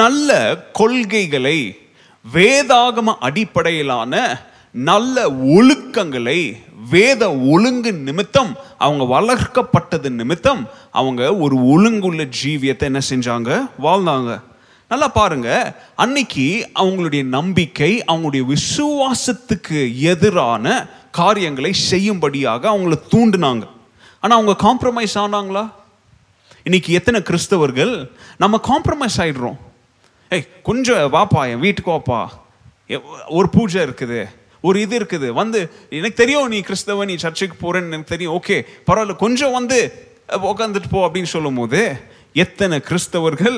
நல்ல கொள்கைகளை, வேதாகம அடிப்படையிலான நல்ல ஒழுக்கங்களை, வேத ஒழுங்கு நிமித்தம் அவங்க வளர்க்கப்பட்டது நிமித்தம் அவங்க ஒரு ஒழுங்குள்ள ஜீவியத்தை என்ன செஞ்சாங்க, வாழ்ந்தாங்க. நல்லா பாருங்க, அன்னைக்கு அவங்களுடைய நம்பிக்கை, அவங்களுடைய விசுவாசத்துக்கு எதிரான காரியங்களை செய்யும்படியாக அவங்கள தூண்டினாங்க. ஆனால் அவங்க காம்ப்ரமைஸ் ஆனாங்களா? இன்னைக்கு எத்தனை கிறிஸ்தவர்கள் நம்ம காம்ப்ரமைஸ் ஆகிடுறோம். ஏய் கொஞ்சம் வாப்பா, என் வீட்டுக்கு வாப்பா, ஒரு பூஜை இருக்குது, ஒரு இது இருக்குது, வந்து எனக்கு தெரியும் நீ கிறிஸ்தவன், நீ சர்ச்சுக்கு போறேன்னு எனக்கு தெரியும், ஓகே பரவாயில்ல, கொஞ்சம் வந்து உட்காந்துட்டு போ அப்படின்னு சொல்லும் போது எத்தனை கிறிஸ்தவர்கள்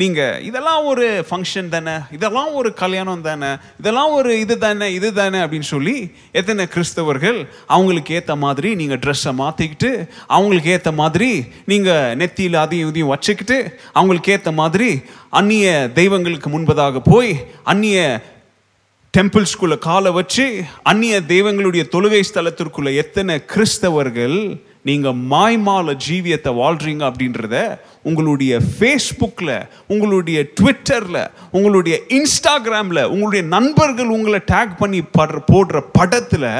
நீங்கள் இதெல்லாம் ஒரு ஃபங்க்ஷன் தானே, இதெல்லாம் ஒரு கல்யாணம் தானே, இதெல்லாம் ஒரு இது தானே இது தானே அப்படின்னு சொல்லி எத்தனை கிறிஸ்தவர்கள் அவங்களுக்கு ஏற்ற மாதிரி நீங்கள் ட்ரெஸ்ஸை மாற்றிக்கிட்டு, அவங்களுக்கு ஏற்ற மாதிரி நீங்கள் நெத்தியில் அதையும் இதையும் வச்சுக்கிட்டு, அவங்களுக்கு ஏற்ற மாதிரி அந்நிய தெய்வங்களுக்கு முன்பதாக போய் அந்நிய டெம்பிள்ஸ்குள்ளே காலை வச்சு அந்நிய தெய்வங்களுடைய தொழுகை ஸ்தலத்திற்குள்ளே எத்தனை கிறிஸ்தவர்கள் நீங்கள் மாய்மால ஜீவியத்தை வாழ்றீங்க அப்படின்றத உங்களுடைய ஃபேஸ்புக்கில், உங்களுடைய ட்விட்டரில், உங்களுடைய இன்ஸ்டாகிராமில், உங்களுடைய நண்பர்கள் உங்களை டேக் பண்ணி படுற போடுற படத்தில்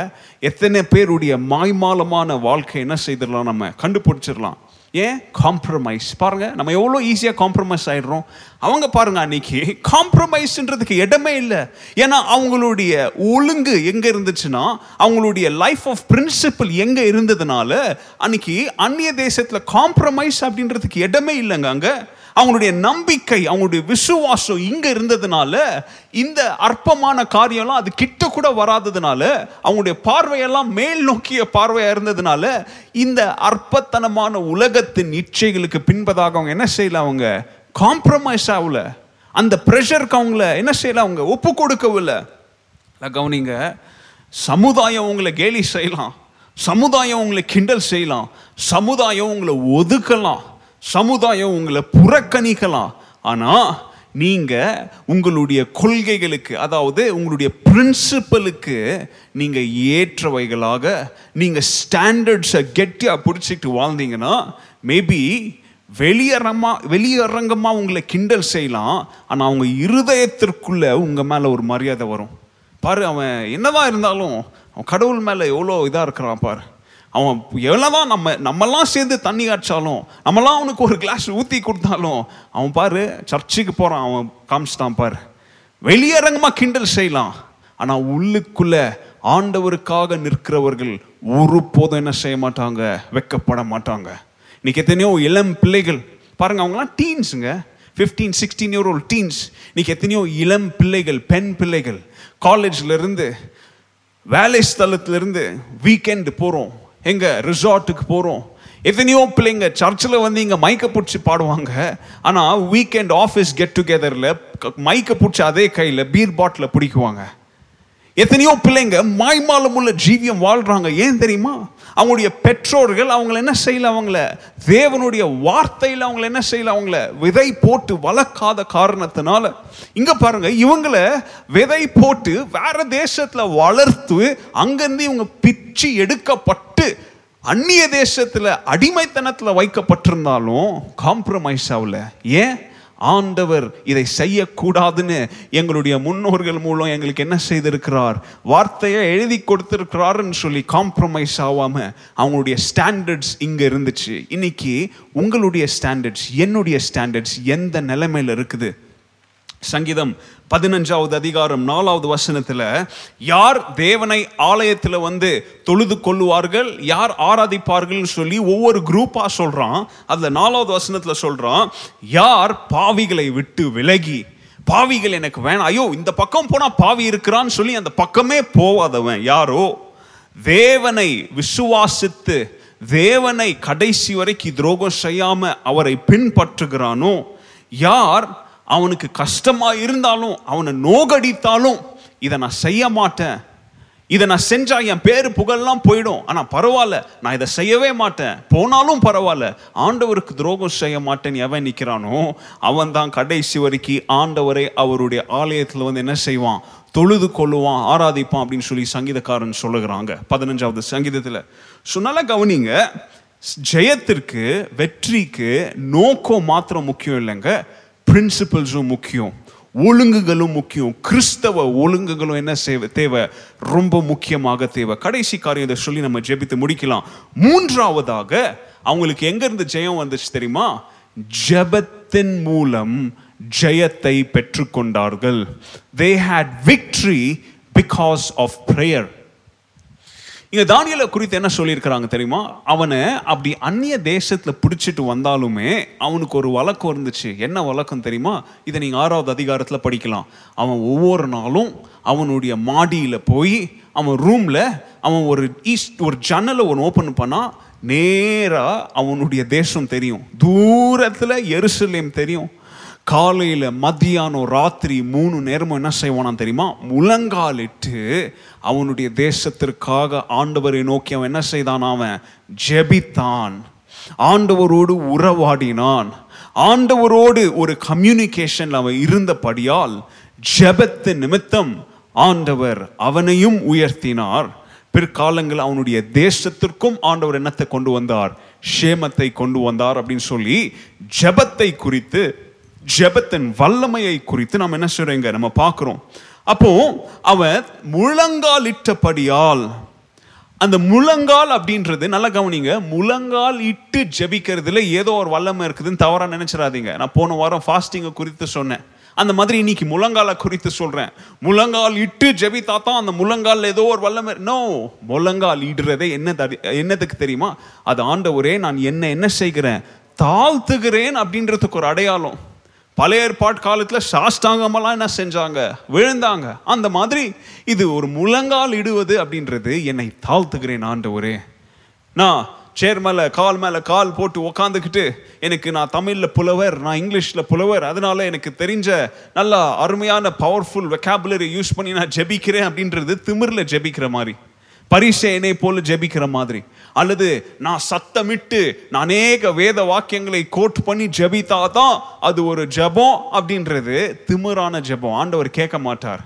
எத்தனை பேருடைய மாய்மாலமான வாழ்க்கை என்ன செய்திடலாம், நம்ம கண்டுபிடிச்சிடலாம். ஏன் காம்ப்ரமைஸ்? பாருங்கள் நம்ம எவ்வளோ ஈஸியாக காம்ப்ரமைஸ் ஆகிடுறோம். அவங்க பாருங்கள் அன்றைக்கி காம்ப்ரமைஸ்ன்றதுக்கு இடமே இல்லை. ஏன்னா அவங்களுடைய ஒழுங்கு எங்கே இருந்துச்சுன்னா, அவங்களுடைய லைஃப் ஆஃப் பிரின்சிபிள் எங்கே இருந்ததுனால அன்றைக்கி அந்நிய தேசத்தில் காம்ப்ரமைஸ் அப்படின்றதுக்கு இடமே இல்லைங்க. அங்கே அவங்களுடைய நம்பிக்கை, அவங்களுடைய விசுவாசம் இங்கே இருந்ததுனால இந்த அற்பமான காரியம்லாம் அது கிட்ட கூட வராததுனால, அவங்களுடைய பார்வையெல்லாம் மேல் நோக்கிய பார்வையாக இருந்ததுனால இந்த அற்பத்தனமான உலகத்தின் இச்சைகளுக்கு பின்பதாக அவங்க என்ன செய்யல, அவங்க காம்ப்ரமைஸ் ஆகல, அந்த ப்ரெஷருக்கு அவங்கள என்ன செய்யல, அவங்க ஒப்பு கொடுக்கவில்லை. கவனிங்க, சமுதாயம் உங்களை கேலி செய்யலாம், சமுதாயம் உங்களை கிண்டல் செய்யலாம், சமுதாயம் உங்களை ஒதுக்கலாம், சமுதாயம் உங்களை புறக்கணிக்கலாம். ஆனால் நீங்கள் உங்களுடைய கொள்கைகளுக்கு, அதாவது உங்களுடைய பிரின்சிபலுக்கு நீங்கள் ஏற்றவைகளாக நீங்கள் ஸ்டாண்டர்ட்ஸை கெட்டியாக பிடிச்சிட்டு வாழ்ந்தீங்கன்னா மேபி வெளியரமாக வெளியரங்கமாக உங்களை கிண்டல் செய்யலாம், ஆனால் அவங்க இருதயத்திற்குள்ளே உங்கள் மேலே ஒரு மரியாதை வரும். பாரு, அவன் என்னதான் இருந்தாலும் அவன் கடவுள் மேலே எவ்வளோ இதாக இருக்கிறான் பாரு, அவன் எவ்வளோதான் நம்ம நம்மெல்லாம் சேர்ந்து தண்ணி காய்ச்சாலும், நம்மளாம் அவனுக்கு ஒரு கிளாஸ் ஊற்றி கொடுத்தாலும், அவன் பாரு சர்ச்சுக்கு போகிறான், அவன் காமிச்சுட்டான் பாரு. வெளியரங்கமாக கிண்டல் செய்யலாம், ஆனால் உள்ளுக்குள்ளே ஆண்டவருக்காக நிற்கிறவர்கள் ஒரு போதும் என்ன செய்ய மாட்டாங்க, வெக்கப்பட மாட்டாங்க. இன்றைக்கி எத்தனையோ இளம் பிள்ளைகள் பாருங்கள், அவங்களாம் டீன்ஸுங்க, fifteen sixteen year old teens. இன்றைக்கி எத்தனையோ இளம் பிள்ளைகள், பெண் பிள்ளைகள் காலேஜ்லேருந்து, வேலை ஸ்தலத்திலேருந்து வீக்கெண்டு போகிறோம், எங்கள் ரிசார்ட்டுக்கு போகிறோம். எத்தனையோ பிள்ளைங்க சர்ச்சில் வந்து இங்கே மைக்கை பிடிச்சி பாடுவாங்க, ஆனால் வீக்கெண்ட் ஆஃபீஸ் கெட் டுகெதரில் மைக்கை பிடிச்சி அதே கையில் பீர் பாட்டில் பிடிக்குவாங்க. எத்தனையோ பிள்ளைங்க மாய்மாலம் உள்ள ஜீவியம் வாழ்கிறாங்க. ஏன் தெரியுமா? அவங்களுடைய பெற்றோர்கள் அவங்கள என்ன செய்யல, அவங்கள தேவனுடைய வார்த்தையில் அவங்கள என்ன செய்யல, அவங்கள விதை போட்டு வளர்க்காத காரணத்தினால இங்கே பாருங்கள், இவங்கள விதை போட்டு வேறு தேசத்தில் வளர்த்து அங்கேருந்து இவங்க பிச்சு எடுக்கப்பட்டு அந்நிய தேசத்தில் அடிமைத்தனத்தில் வைக்கப்பட்டிருந்தாலும் காம்ப்ரமைஸ் ஆகல. ஏன்? ஆண்டவர் இதை செய்யக்கூடாதுன்னு எங்களுடைய முன்னோர்கள் மூலம் எங்களுக்கு என்ன செய்திருக்கிறார், வார்த்தையை எழுதி கொடுத்திருக்கிறாருன்னு சொல்லி காம்ப்ரமைஸ் ஆகாமல் அவங்களுடைய ஸ்டாண்டர்ட்ஸ் இங்கே இருந்துச்சு. இன்னைக்கு உங்களுடைய ஸ்டாண்டர்ட்ஸ், என்னுடைய ஸ்டாண்டர்ட்ஸ் எந்த நிலைமையில் இருக்குது? சங்கீதம் பதினஞ்சாவது அதிகாரம் நாலாவது வசனத்தில், யார் தேவனை ஆலயத்தில் வந்து தொழுது கொள்ளுவார்கள், யார் ஆராதிப்பார்கள் சொல்லி ஒவ்வொரு குரூப்பாக சொல்கிறான். அதில் நாலாவது வசனத்தில் சொல்கிறான், யார் பாவிகளை விட்டு விலகி, பாவிகள் எனக்கு வேணாம், ஐயோ இந்த பக்கம் போனால் பாவி இருக்கிறான்னு சொல்லி அந்த பக்கமே போகாதவன் யாரோ, தேவனை விசுவாசித்து தேவனை கடைசி வரைக்கும் துரோகம் செய்யாமல் அவரை பின்பற்றுகிறானோ, யார் அவனுக்கு கஷ்டமாக இருந்தாலும் அவனை நோகடித்தாலும் இதை நான் செய்ய மாட்டேன், இதை நான் செஞ்சா என் பேரு புகழெல்லாம் போயிடும், ஆனால் பரவாயில்ல நான் இதை செய்யவே மாட்டேன், போனாலும் பரவாயில்ல, ஆண்டவருக்கு துரோகம் செய்ய மாட்டேன்னு எவன் நிற்கிறானோ அவன் தான் கடைசி வரைக்கும் ஆண்டவரை அவருடைய ஆலயத்தில் வந்து என்ன செய்வான், தொழுது கொள்ளுவான், ஆராதிப்பான் அப்படின்னு சொல்லி சங்கீதக்காரன் சொல்லுகிறாங்க பதினஞ்சாவது சங்கீதத்தில். ஸோ நல்லா கவனிங்க, ஜெயத்திற்கு வெற்றிக்கு நோக்கம் மாத்திரம் முக்கியம் இல்லைங்க, பிரின்சிபல்ஸும் முக்கியம், ஒழுங்குகளும் முக்கியம், கிறிஸ்தவ ஒழுங்குகளும் என்ன செய்வ தேவை, ரொம்ப முக்கியமாக தேவை. கடைசி காரியம் இதை சொல்லி நம்ம ஜெபித்து முடிக்கலாம். மூன்றாவதாக அவங்களுக்கு எங்கேருந்து ஜெயம் வந்துச்சு தெரியுமா? ஜெபத்தின் மூலம் ஜெயத்தை பெற்றுக்கொண்டார்கள். They had victory because of prayer. இங்க தானியேலை குறித்து என்ன சொல்லியிருக்கிறாங்க தெரியுமா? அவனை அப்படி அந்நிய தேசத்தில் பிடிச்சிட்டு வந்தாலுமே அவனுக்கு ஒரு வழக்கம் இருந்துச்சு. என்ன வழக்கம் தெரியுமா? இதை நீங்கள் ஆறாவது அதிகாரத்தில் படிக்கலாம். அவன் ஒவ்வொரு நாளும் அவனுடைய மாடியில் போய் அவன் ரூமில் அவன் ஒரு ஈஸ்ட் ஒரு ஜன்னலை ஒன்று ஓப்பன் பண்ணால் நேராக அவனுடைய தேசம் தெரியும், தூரத்தில் எருசலேம் தெரியும். காலையில் மதியானம் ராத்திரி மூணு நேரமும் என்ன செய்வானா தெரியுமா? முழங்காலிட்டு அவனுடைய தேசத்திற்காக ஆண்டவரை நோக்கி அவன் என்ன செய்தான், அவன் ஜெபித்தான், ஆண்டவரோடு உறவாடினான், ஆண்டவரோடு ஒரு கம்யூனிகேஷன் அவன் இருந்தபடியால் ஜெபத்து நிமித்தம் ஆண்டவர் அவனையும் உயர்த்தினார். பிற்காலங்களில் அவனுடைய தேசத்திற்கும் ஆண்டவர் என்னத்தை கொண்டு வந்தார், சேமத்தை கொண்டு வந்தார் அப்படின்னு சொல்லி ஜெபத்தை குறித்து ஜெபத்தின் வல்லமையை குறித்து நாம் என்ன சொல்றீங்க நம்ம பார்க்கிறோம். அப்போ அவன் முழங்காலிட்டபடியால், அந்த முழங்கால் அப்படின்றது நல்லா கவனிங்க, முழங்கால் இட்டு ஜெபிக்கிறதுல ஏதோ ஒரு வல்லமை இருக்குதுன்னு தவறா நினைச்சிடாதீங்க. நான் போன வாரம் ஃபாஸ்டிங்கை குறித்து சொன்னேன், அந்த மாதிரி இன்னைக்கு முழங்கால குறித்து சொல்றேன். முழங்கால் இட்டு ஜெபித்தா தான் அந்த முழங்கால் ஏதோ ஒரு வல்லமை. நோ, முழங்கால் இடுறதே என்ன என்னதுக்கு தெரியுமா? அது ஆண்டவரே நான் என்ன என்ன செய்கிறேன், தாழ்த்துகிறேன் அப்படின்றதுக்கு ஒரு அடையாளம். பழைய ஏற்பாட்டு காலத்தில் சாஷ்டாங்கமெல்லாம் என்ன செஞ்சாங்க, விழுந்தாங்க. அந்த மாதிரி இது ஒரு முழங்கால் இடுவது அப்படின்றது என்னை தாழ்த்துகிறேன் ஆண்டவரே. நான் சேர் மேலே கால் மேலே கால் போட்டு உக்காந்துக்கிட்டு எனக்கு நான் தமிழில் புலவர், நான் இங்கிலீஷில் புலவர், அதனால எனக்கு தெரிஞ்ச நல்லா அருமையான பவர்ஃபுல் வெக்காபுலரி யூஸ் பண்ணி நான் ஜெபிக்கிறேன் அப்படின்றது திமிரில் ஜெபிக்கிற மாதிரி, பரிசேனை போல ஜெபிக்கிற மாதிரி. அல்லது நான் சத்தமிட்டு நான் அநேக வேத வாக்கியங்களை கோட் பண்ணி ஜெபித்தாதான் அது ஒரு ஜெபம் அப்படின்றது திமிரான ஜெபம். ஆண்டவர் கேட்க மாட்டார்.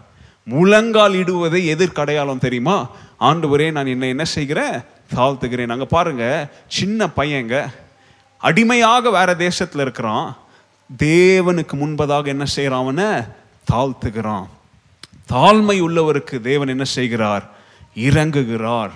முழங்கால் இடுவதை எதிர்கடையாளம் தெரியுமா? ஆண்டவரே நான் என்ன என்ன செய்கிறேன், தாழ்த்துகிறேன். நாங்கள் பாருங்க, சின்ன பையங்க அடிமையாக வேற தேசத்தில் இருக்கிறான், தேவனுக்கு முன்பதாக என்ன செய்கிறான், அவனை தாழ்த்துகிறான். தாழ்மை உள்ளவருக்கு தேவன் என்ன செய்கிறார், இறங்குகிறார்,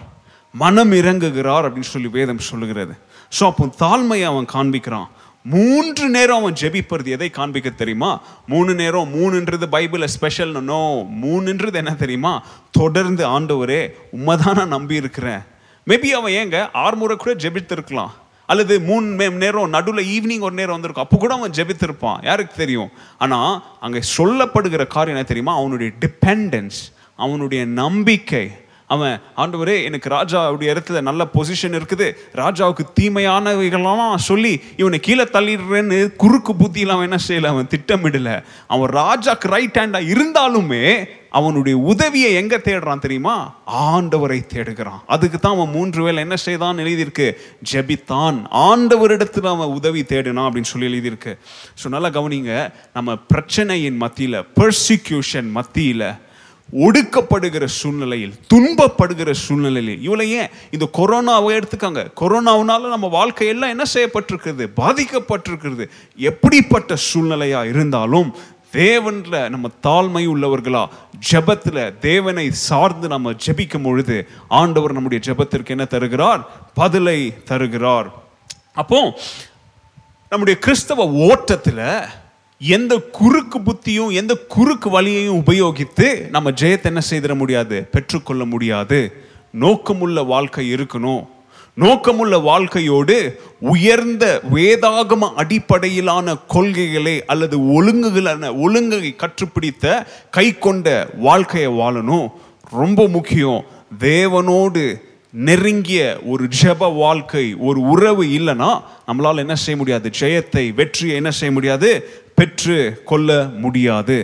மனம் இறங்குகிறார் அப்படின்னு சொல்லி வேதம் சொல்லுகிறது. ஸோ அப்போ தாழ்மையை அவன் காண்பிக்கிறான். மூன்று நேரம் அவன் ஜெபிப்பது எதை காண்பிக்க தெரியுமா? மூணு நேரம் மூணுன்றது பைபிள் ஸ்பெஷல் நோ, மூணுன்றது என்ன தெரியுமா? தொடர்ந்து ஆண்டவரே உம்மை தான் நான் நம்பி இருக்கிறேன். மேபி அவன் ஏங்க ஆறுமுறை கூட ஜெபித்திருக்கலாம், அல்லது மூணு நேரம் நடுவில் ஈவினிங் ஒரு நேரம் வந்திருக்கும், அப்போ கூட அவன் ஜெபித்திருப்பான், யாருக்கு தெரியும். ஆனால் அங்கே சொல்லப்படுகிற காரியம் என்ன தெரியுமா? அவனுடைய டிபெண்டன்ஸ், அவனுடைய நம்பிக்கை. அவன் ஆண்டவரே எனக்கு ராஜாவுடைய இடத்துல நல்ல பொசிஷன் இருக்குது, ராஜாவுக்கு தீமையானவைகள்லாம் சொல்லி இவனை கீழே தள்ளிடுறேன்னு குறுக்கு புத்தியில் அவன் என்ன செய்யல, அவன் திட்டமிடலை. அவன் ராஜாக்கு ரைட் ஹேண்டாக இருந்தாலுமே அவனுடைய உதவியை எங்கே தேடுறான் தெரியுமா? ஆண்டவரை தேடுகிறான். அதுக்கு தான் அவன் மூன்று வேளை என்ன செய்தான் எழுதியிருக்கு, ஜெபித்தான், ஆண்டவரிடத்தில் அவன் உதவி தேடினான் அப்படின்னு சொல்லி எழுதியிருக்கு. ஸோ நல்லா கவனிங்க, நம்ம பிரச்சனையின் மத்தியில், பெர்சிக்யூஷன் மத்தியில், ஒடுக்கப்படுகிற சூழ்நிலையில், துன்பப்படுகிற சூழ்நிலையில், இவ்வளோ ஏன் இந்த கொரோனாவை எடுத்துக்காங்க, கொரோனாவினால நம்ம வாழ்க்கையெல்லாம் என்ன செய்யப்பட்டிருக்கிறது, பாதிக்கப்பட்டிருக்கிறது. எப்படிப்பட்ட சூழ்நிலையாக இருந்தாலும் தேவனில் நம்ம தாழ்மை உள்ளவர்களா, ஜெபத்தில் தேவனை சார்ந்து நம்ம ஜெபிக்கும் பொழுது ஆண்டவர் நம்முடைய ஜெபத்திற்கு என்ன தருகிறார், பதிலை தருகிறார். அப்போ நம்முடைய கிறிஸ்தவ ஓட்டத்தில் எந்த குறுக்கு புத்தியும் எந்த குறுக்கு வழியையும் உபயோகித்து நம்ம ஜெயத்தை என்ன செய்திட முடியாது, பெற்றுக்கொள்ள முடியாது. நோக்கமுள்ள வாழ்க்கை இருக்கணும். நோக்கமுள்ள வாழ்க்கையோடு உயர்ந்த வேதாகம அடிப்படையிலான கொள்கைகளை அல்லது ஒழுங்குகளான ஒழுங்கை கற்றுப்பிடித்த கை கொண்ட வாழ்க்கையை வாழணும். ரொம்ப முக்கியம், தேவனோடு நெருங்கிய ஒரு ஜெப வாழ்க்கை, ஒரு உறவு இல்லைன்னா நம்மளால் என்ன செய்ய முடியாது, ஜெயத்தை வெற்றியை என்ன செய்ய முடியாது, பெற்று கொள்ள முடியாது.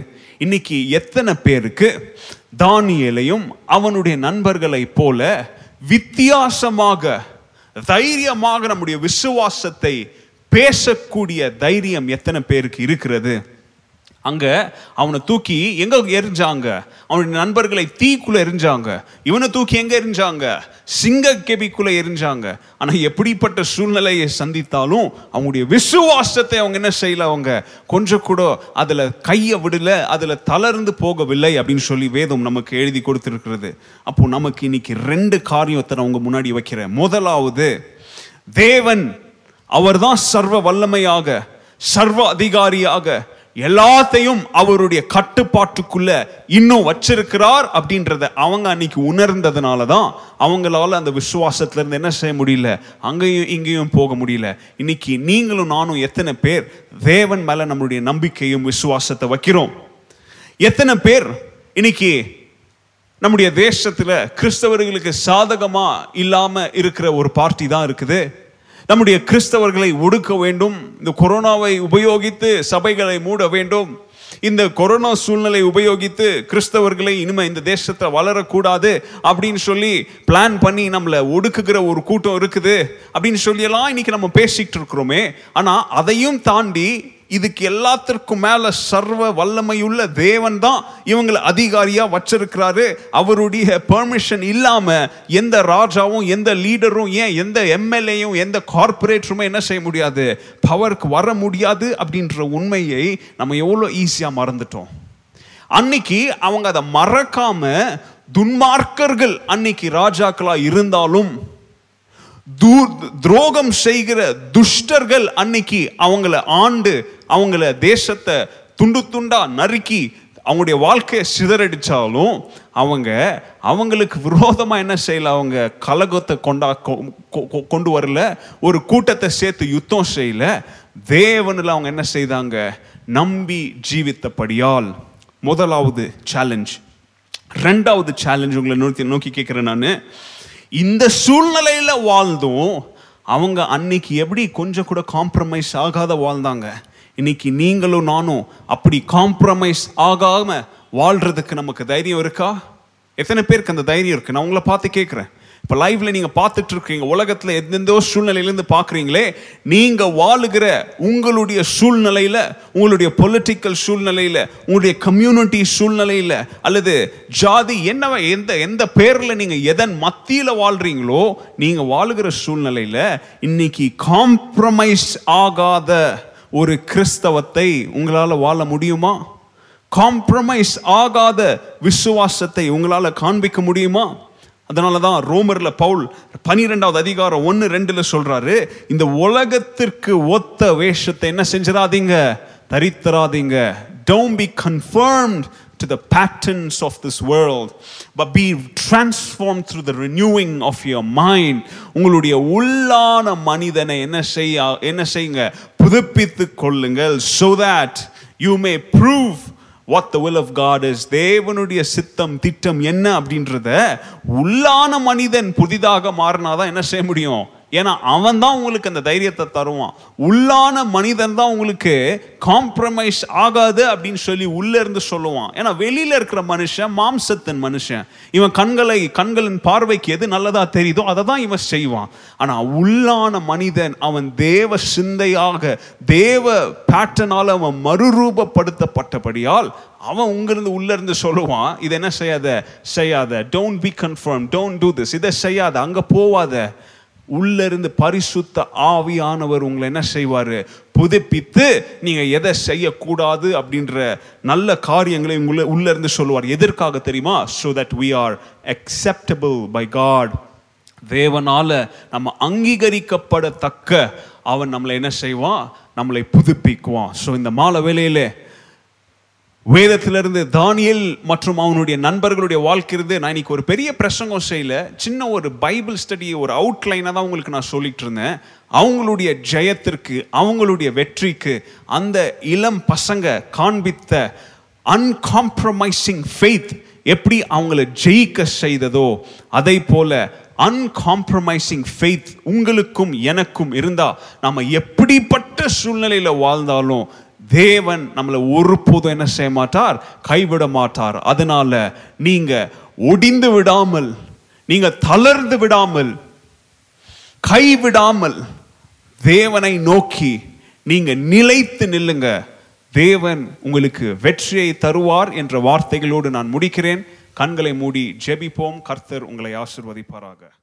இன்னைக்கு எத்தனை பேருக்கு தானியேலையும் அவனுடைய நண்பர்களை போல வித்தியாசமாக தைரியமாக நம்முடைய விசுவாசத்தை பேசக்கூடிய தைரியம் எத்தனை பேருக்கு இருக்கிறது? அங்க அவனை தூக்கி எங்க எரிஞ்சாங்க? அவனுடைய நண்பர்களை தீக்குள்ள எரிஞ்சாங்க. இவனை தூக்கி எங்க எரிஞ்சாங்க? சிங்க கெபிக்குள்ள எரிஞ்சாங்க. ஆனா எப்படிப்பட்ட சூழ்நிலையை சந்தித்தாலும் அவங்களுடைய விசுவாசத்தை அவங்க என்ன செய்யல, அவங்க கொஞ்சம் கூட அதுல கைய விடல, அதுல தளர்ந்து போகவில்லை அப்படின்னு சொல்லி வேதம் நமக்கு எழுதி கொடுத்திருக்கிறது. அப்போ நமக்கு இன்னைக்கு ரெண்டு காரியத்தை நான் உங்க முன்னாடி வைக்கிறேன். முதலாவது, தேவன் அவர்தான் சர்வ வல்லமையாக சர்வ அதிகாரியாக எல்லாத்தையும் அவருடைய கட்டுப்பாட்டுக்குள்ள இன்னும் வச்சிருக்கிறார் அப்படின்றத அவங்க அன்னைக்கு உணர்ந்ததுனால தான் அவங்களால அந்த விசுவாசத்துல இருந்து என்ன செய்ய முடியல, அங்கேயும் இங்கேயும் போக முடியல. இன்னைக்கு நீங்களும் நானும் எத்தனை பேர் தேவன் மேல நம்மளுடைய நம்பிக்கையும் விசுவாசத்தை வைக்கிறோம்? எத்தனை பேர் இன்னைக்கு நம்முடைய தேசத்துல கிறிஸ்தவர்களுக்கு சாதகமா இல்லாம இருக்கிற ஒரு பார்ட்டி தான் இருக்குது? நம்முடைய கிறிஸ்தவர்களை ஒடுக்க வேண்டும், இந்த கொரோனாவை உபயோகித்து சபைகளை மூட வேண்டும், இந்த கொரோனா சூழ்நிலை உபயோகித்து கிறிஸ்தவர்களை இனிமே இந்த தேசத்தை வளரக்கூடாது அப்படின்னு சொல்லி பிளான் பண்ணி நம்மளை ஒடுக்குகிற ஒரு கூட்டம் இருக்குது அப்படின்னு சொல்லியெல்லாம் இன்னைக்கு நம்ம பேசிக்கிட்டு இருக்கிறோமே. ஆனால் அதையும் தாண்டி இதுக்கு எல்லாத்திற்கும் மேல சர்வ வல்லமையுள்ள தேவன் தான் இவங்களை அதிகாரியா வச்சிருக்கிறாரு. அவருடைய பெர்மிஷன் இல்லாம எந்த ராஜாவும் எந்த லீடரும் ஏன் எந்த எம்எல்ஏயும் எந்த கார்பரேட்டருமே என்ன செய்ய முடியாது, பவருக்கு வர முடியாது அப்படின்ற உண்மையை நம்ம எவ்வளோ ஈஸியா மறந்துட்டோம். அன்னைக்கு அவங்க அதை மறக்காம துன்மார்க்கர்கள் அன்னைக்கு ராஜாக்களா இருந்தாலும் துரோகம் செய்கிற துஷ்டர்கள் அன்னைக்கு அவங்கள ஆண்டு அவங்கள தேசத்தை துண்டு துண்டா நறுக்கி அவங்களுடைய வாழ்க்கையை சிதறடிச்சாலும் அவங்க அவங்களுக்கு விரோதமா என்ன செய்யல, அவங்க கலகத்தை கொண்டா கொண்டு வரல, ஒரு கூட்டத்தை சேர்த்து யுத்தம் செய்யல. தேவனில் அவங்க என்ன செய்தாங்க, நம்பி ஜீவித்தபடியால். முதலாவது சேலஞ்ச். ரெண்டாவது சேலஞ்ச் உங்களை நோக்கி நோக்கி கேட்கிறேன் நான், இந்த சூழ்நிலையில வாழ்ந்தும் அவங்க அன்னைக்கு எப்படி கொஞ்சம் கூட காம்ப்ரமைஸ் ஆகாத வாழ்ந்தாங்க. இன்னைக்கு நீங்களும் நானும் அப்படி காம்ப்ரமைஸ் ஆகாம வாழ்றதுக்கு நமக்கு தைரியம் இருக்கா? எத்தனை பேருக்கு அந்த தைரியம் இருக்கு? நான் உங்களை பார்த்து கேட்குறேன். இப்போ லைவ்ல நீங்க பார்த்துட்டு இருக்கீங்க, உலகத்துல எந்தெந்தோ சூழ்நிலையிலேருந்து பார்க்குறீங்களே, நீங்க வாழுகிற உங்களுடைய சூழ்நிலையில, உங்களுடைய பொலிட்டிக்கல் சூழ்நிலையில, உங்களுடைய கம்யூனிட்டி சூழ்நிலையில, அல்லது ஜாதி என்ன எந்த எந்த பேர்ல நீங்க எதன் மத்தியில வாழ்றீங்களோ, நீங்க வாழுகிற சூழ்நிலையில இன்னைக்கு காம்ப்ரமைஸ் ஆகாத ஒரு கிறிஸ்தவத்தை உங்களால வாழ முடியுமா? காம்ப்ரமைஸ் ஆகாத விசுவாசத்தை உங்களால காண்பிக்க முடியுமா? அதனால தான் ரோமர்ல பவுல் பனிரெண்டாவது அதிகாரம் ஒன்று ரெண்டுல சொல்றாரு, இந்த உலகத்திற்கு ஒத்த வேஷத்தை என்ன செஞ்சிடாதீங்க, தரித்தராதீங்க. Don't be conformed to the patterns of this world, but be transformed through the renewing of your mind. உங்களுடைய உள்ளான மனிதனை என்ன செய்ய என்ன செய்யுங்க, புதுப்பித்துக் கொள்ளுங்கள். So that you may prove what the will of God is. தேவனுடைய சித்தம் திட்டம் என்ன அப்படின்றத உள்ளான மனிதன் புதிதாக மாறினாதான் என்ன செய்ய முடியும். ஏன்னா அவன் தான் உங்களுக்கு அந்த தைரியத்தை தருவான். உள்ளான மனிதன் தான் உங்களுக்கு காம்ப்ரமைஸ் ஆகாது அப்படின்னு சொல்லி உள்ள இருந்து சொல்லுவான். ஏன்னா வெளியில இருக்கிற மனுஷன் மாம்சத்தின் மனுஷன், இவன் கண்களை கண்களின் பார்வைக்கு எது நல்லதா தெரியுதோ அதை தான் இவன் செய்வான். ஆனா உள்ளான மனிதன் அவன் தேவ சிந்தையாக தேவ பேட்டர்னால அவன் மறுரூபப்படுத்தப்பட்டபடியால் அவன் உங்கிருந்து உள்ள இருந்து சொல்லுவான், இதை என்ன செய்யாத செய்யாத, don't be confirm, don't do this, இதை செய்யாத, அங்க போவாத. உள்ள இருந்து பரிசுத்த ஆவியானவர் உங்களை என்ன செய்வாரு, புதுப்பித்து நீங்க எதை செய்யக்கூடாது அப்படின்ற நல்ல காரியங்களை உள்ள உள்ள இருந்து சொல்லுவார். எதற்காக தெரியுமா? So that we are acceptable by God. தேவனால நம்ம அங்கீகரிக்கப்படத்தக்க அவன் நம்மளை என்ன செய்வான், நம்மளை புதுப்பிக்குவான். ஸோ இந்த மாலை வேளையிலே வேதத்திலிருந்து தானியேல் மற்றும் அவனுடைய நண்பர்களுடைய வாழ்க்கையிலிருந்து நான் இன்னைக்கு ஒரு பெரிய பிரசங்கம் செய்யல, சின்ன ஒரு பைபிள் ஸ்டடி ஒரு அவுட்லைனாக தான் உங்களுக்கு நான் சொல்லிட்டு இருந்தேன். அவங்களுடைய ஜெயத்திற்கு அவங்களுடைய வெற்றிக்கு அந்த இளம் பசங்க காண்பித்த அன்காம்ப்ரமைசிங் ஃபெய்த் எப்படி அவங்கள ஜெயிக்க செய்ததோ அதே போல அன்காம்ப்ரமைசிங் ஃபெய்த் உங்களுக்கும் எனக்கும் இருந்தால் நம்ம எப்படிப்பட்ட சூழ்நிலையில் வாழ்ந்தாலும் தேவன் நம்மளை ஒருபோதும் என்ன செய்ய மாட்டார், கைவிட மாட்டார். அதனால நீங்க ஒடிந்து விடாமல், நீங்க தளர்ந்து விடாமல், கைவிடாமல் தேவனை நோக்கி நீங்க நிலைத்து நில்லுங்க. தேவன் உங்களுக்கு வெற்றியை தருவார் என்ற வார்த்தைகளோடு நான் முடிக்கிறேன். கண்களை மூடி ஜெபிப்போம். கர்த்தர் உங்களை ஆசீர்வதிப்பாராக.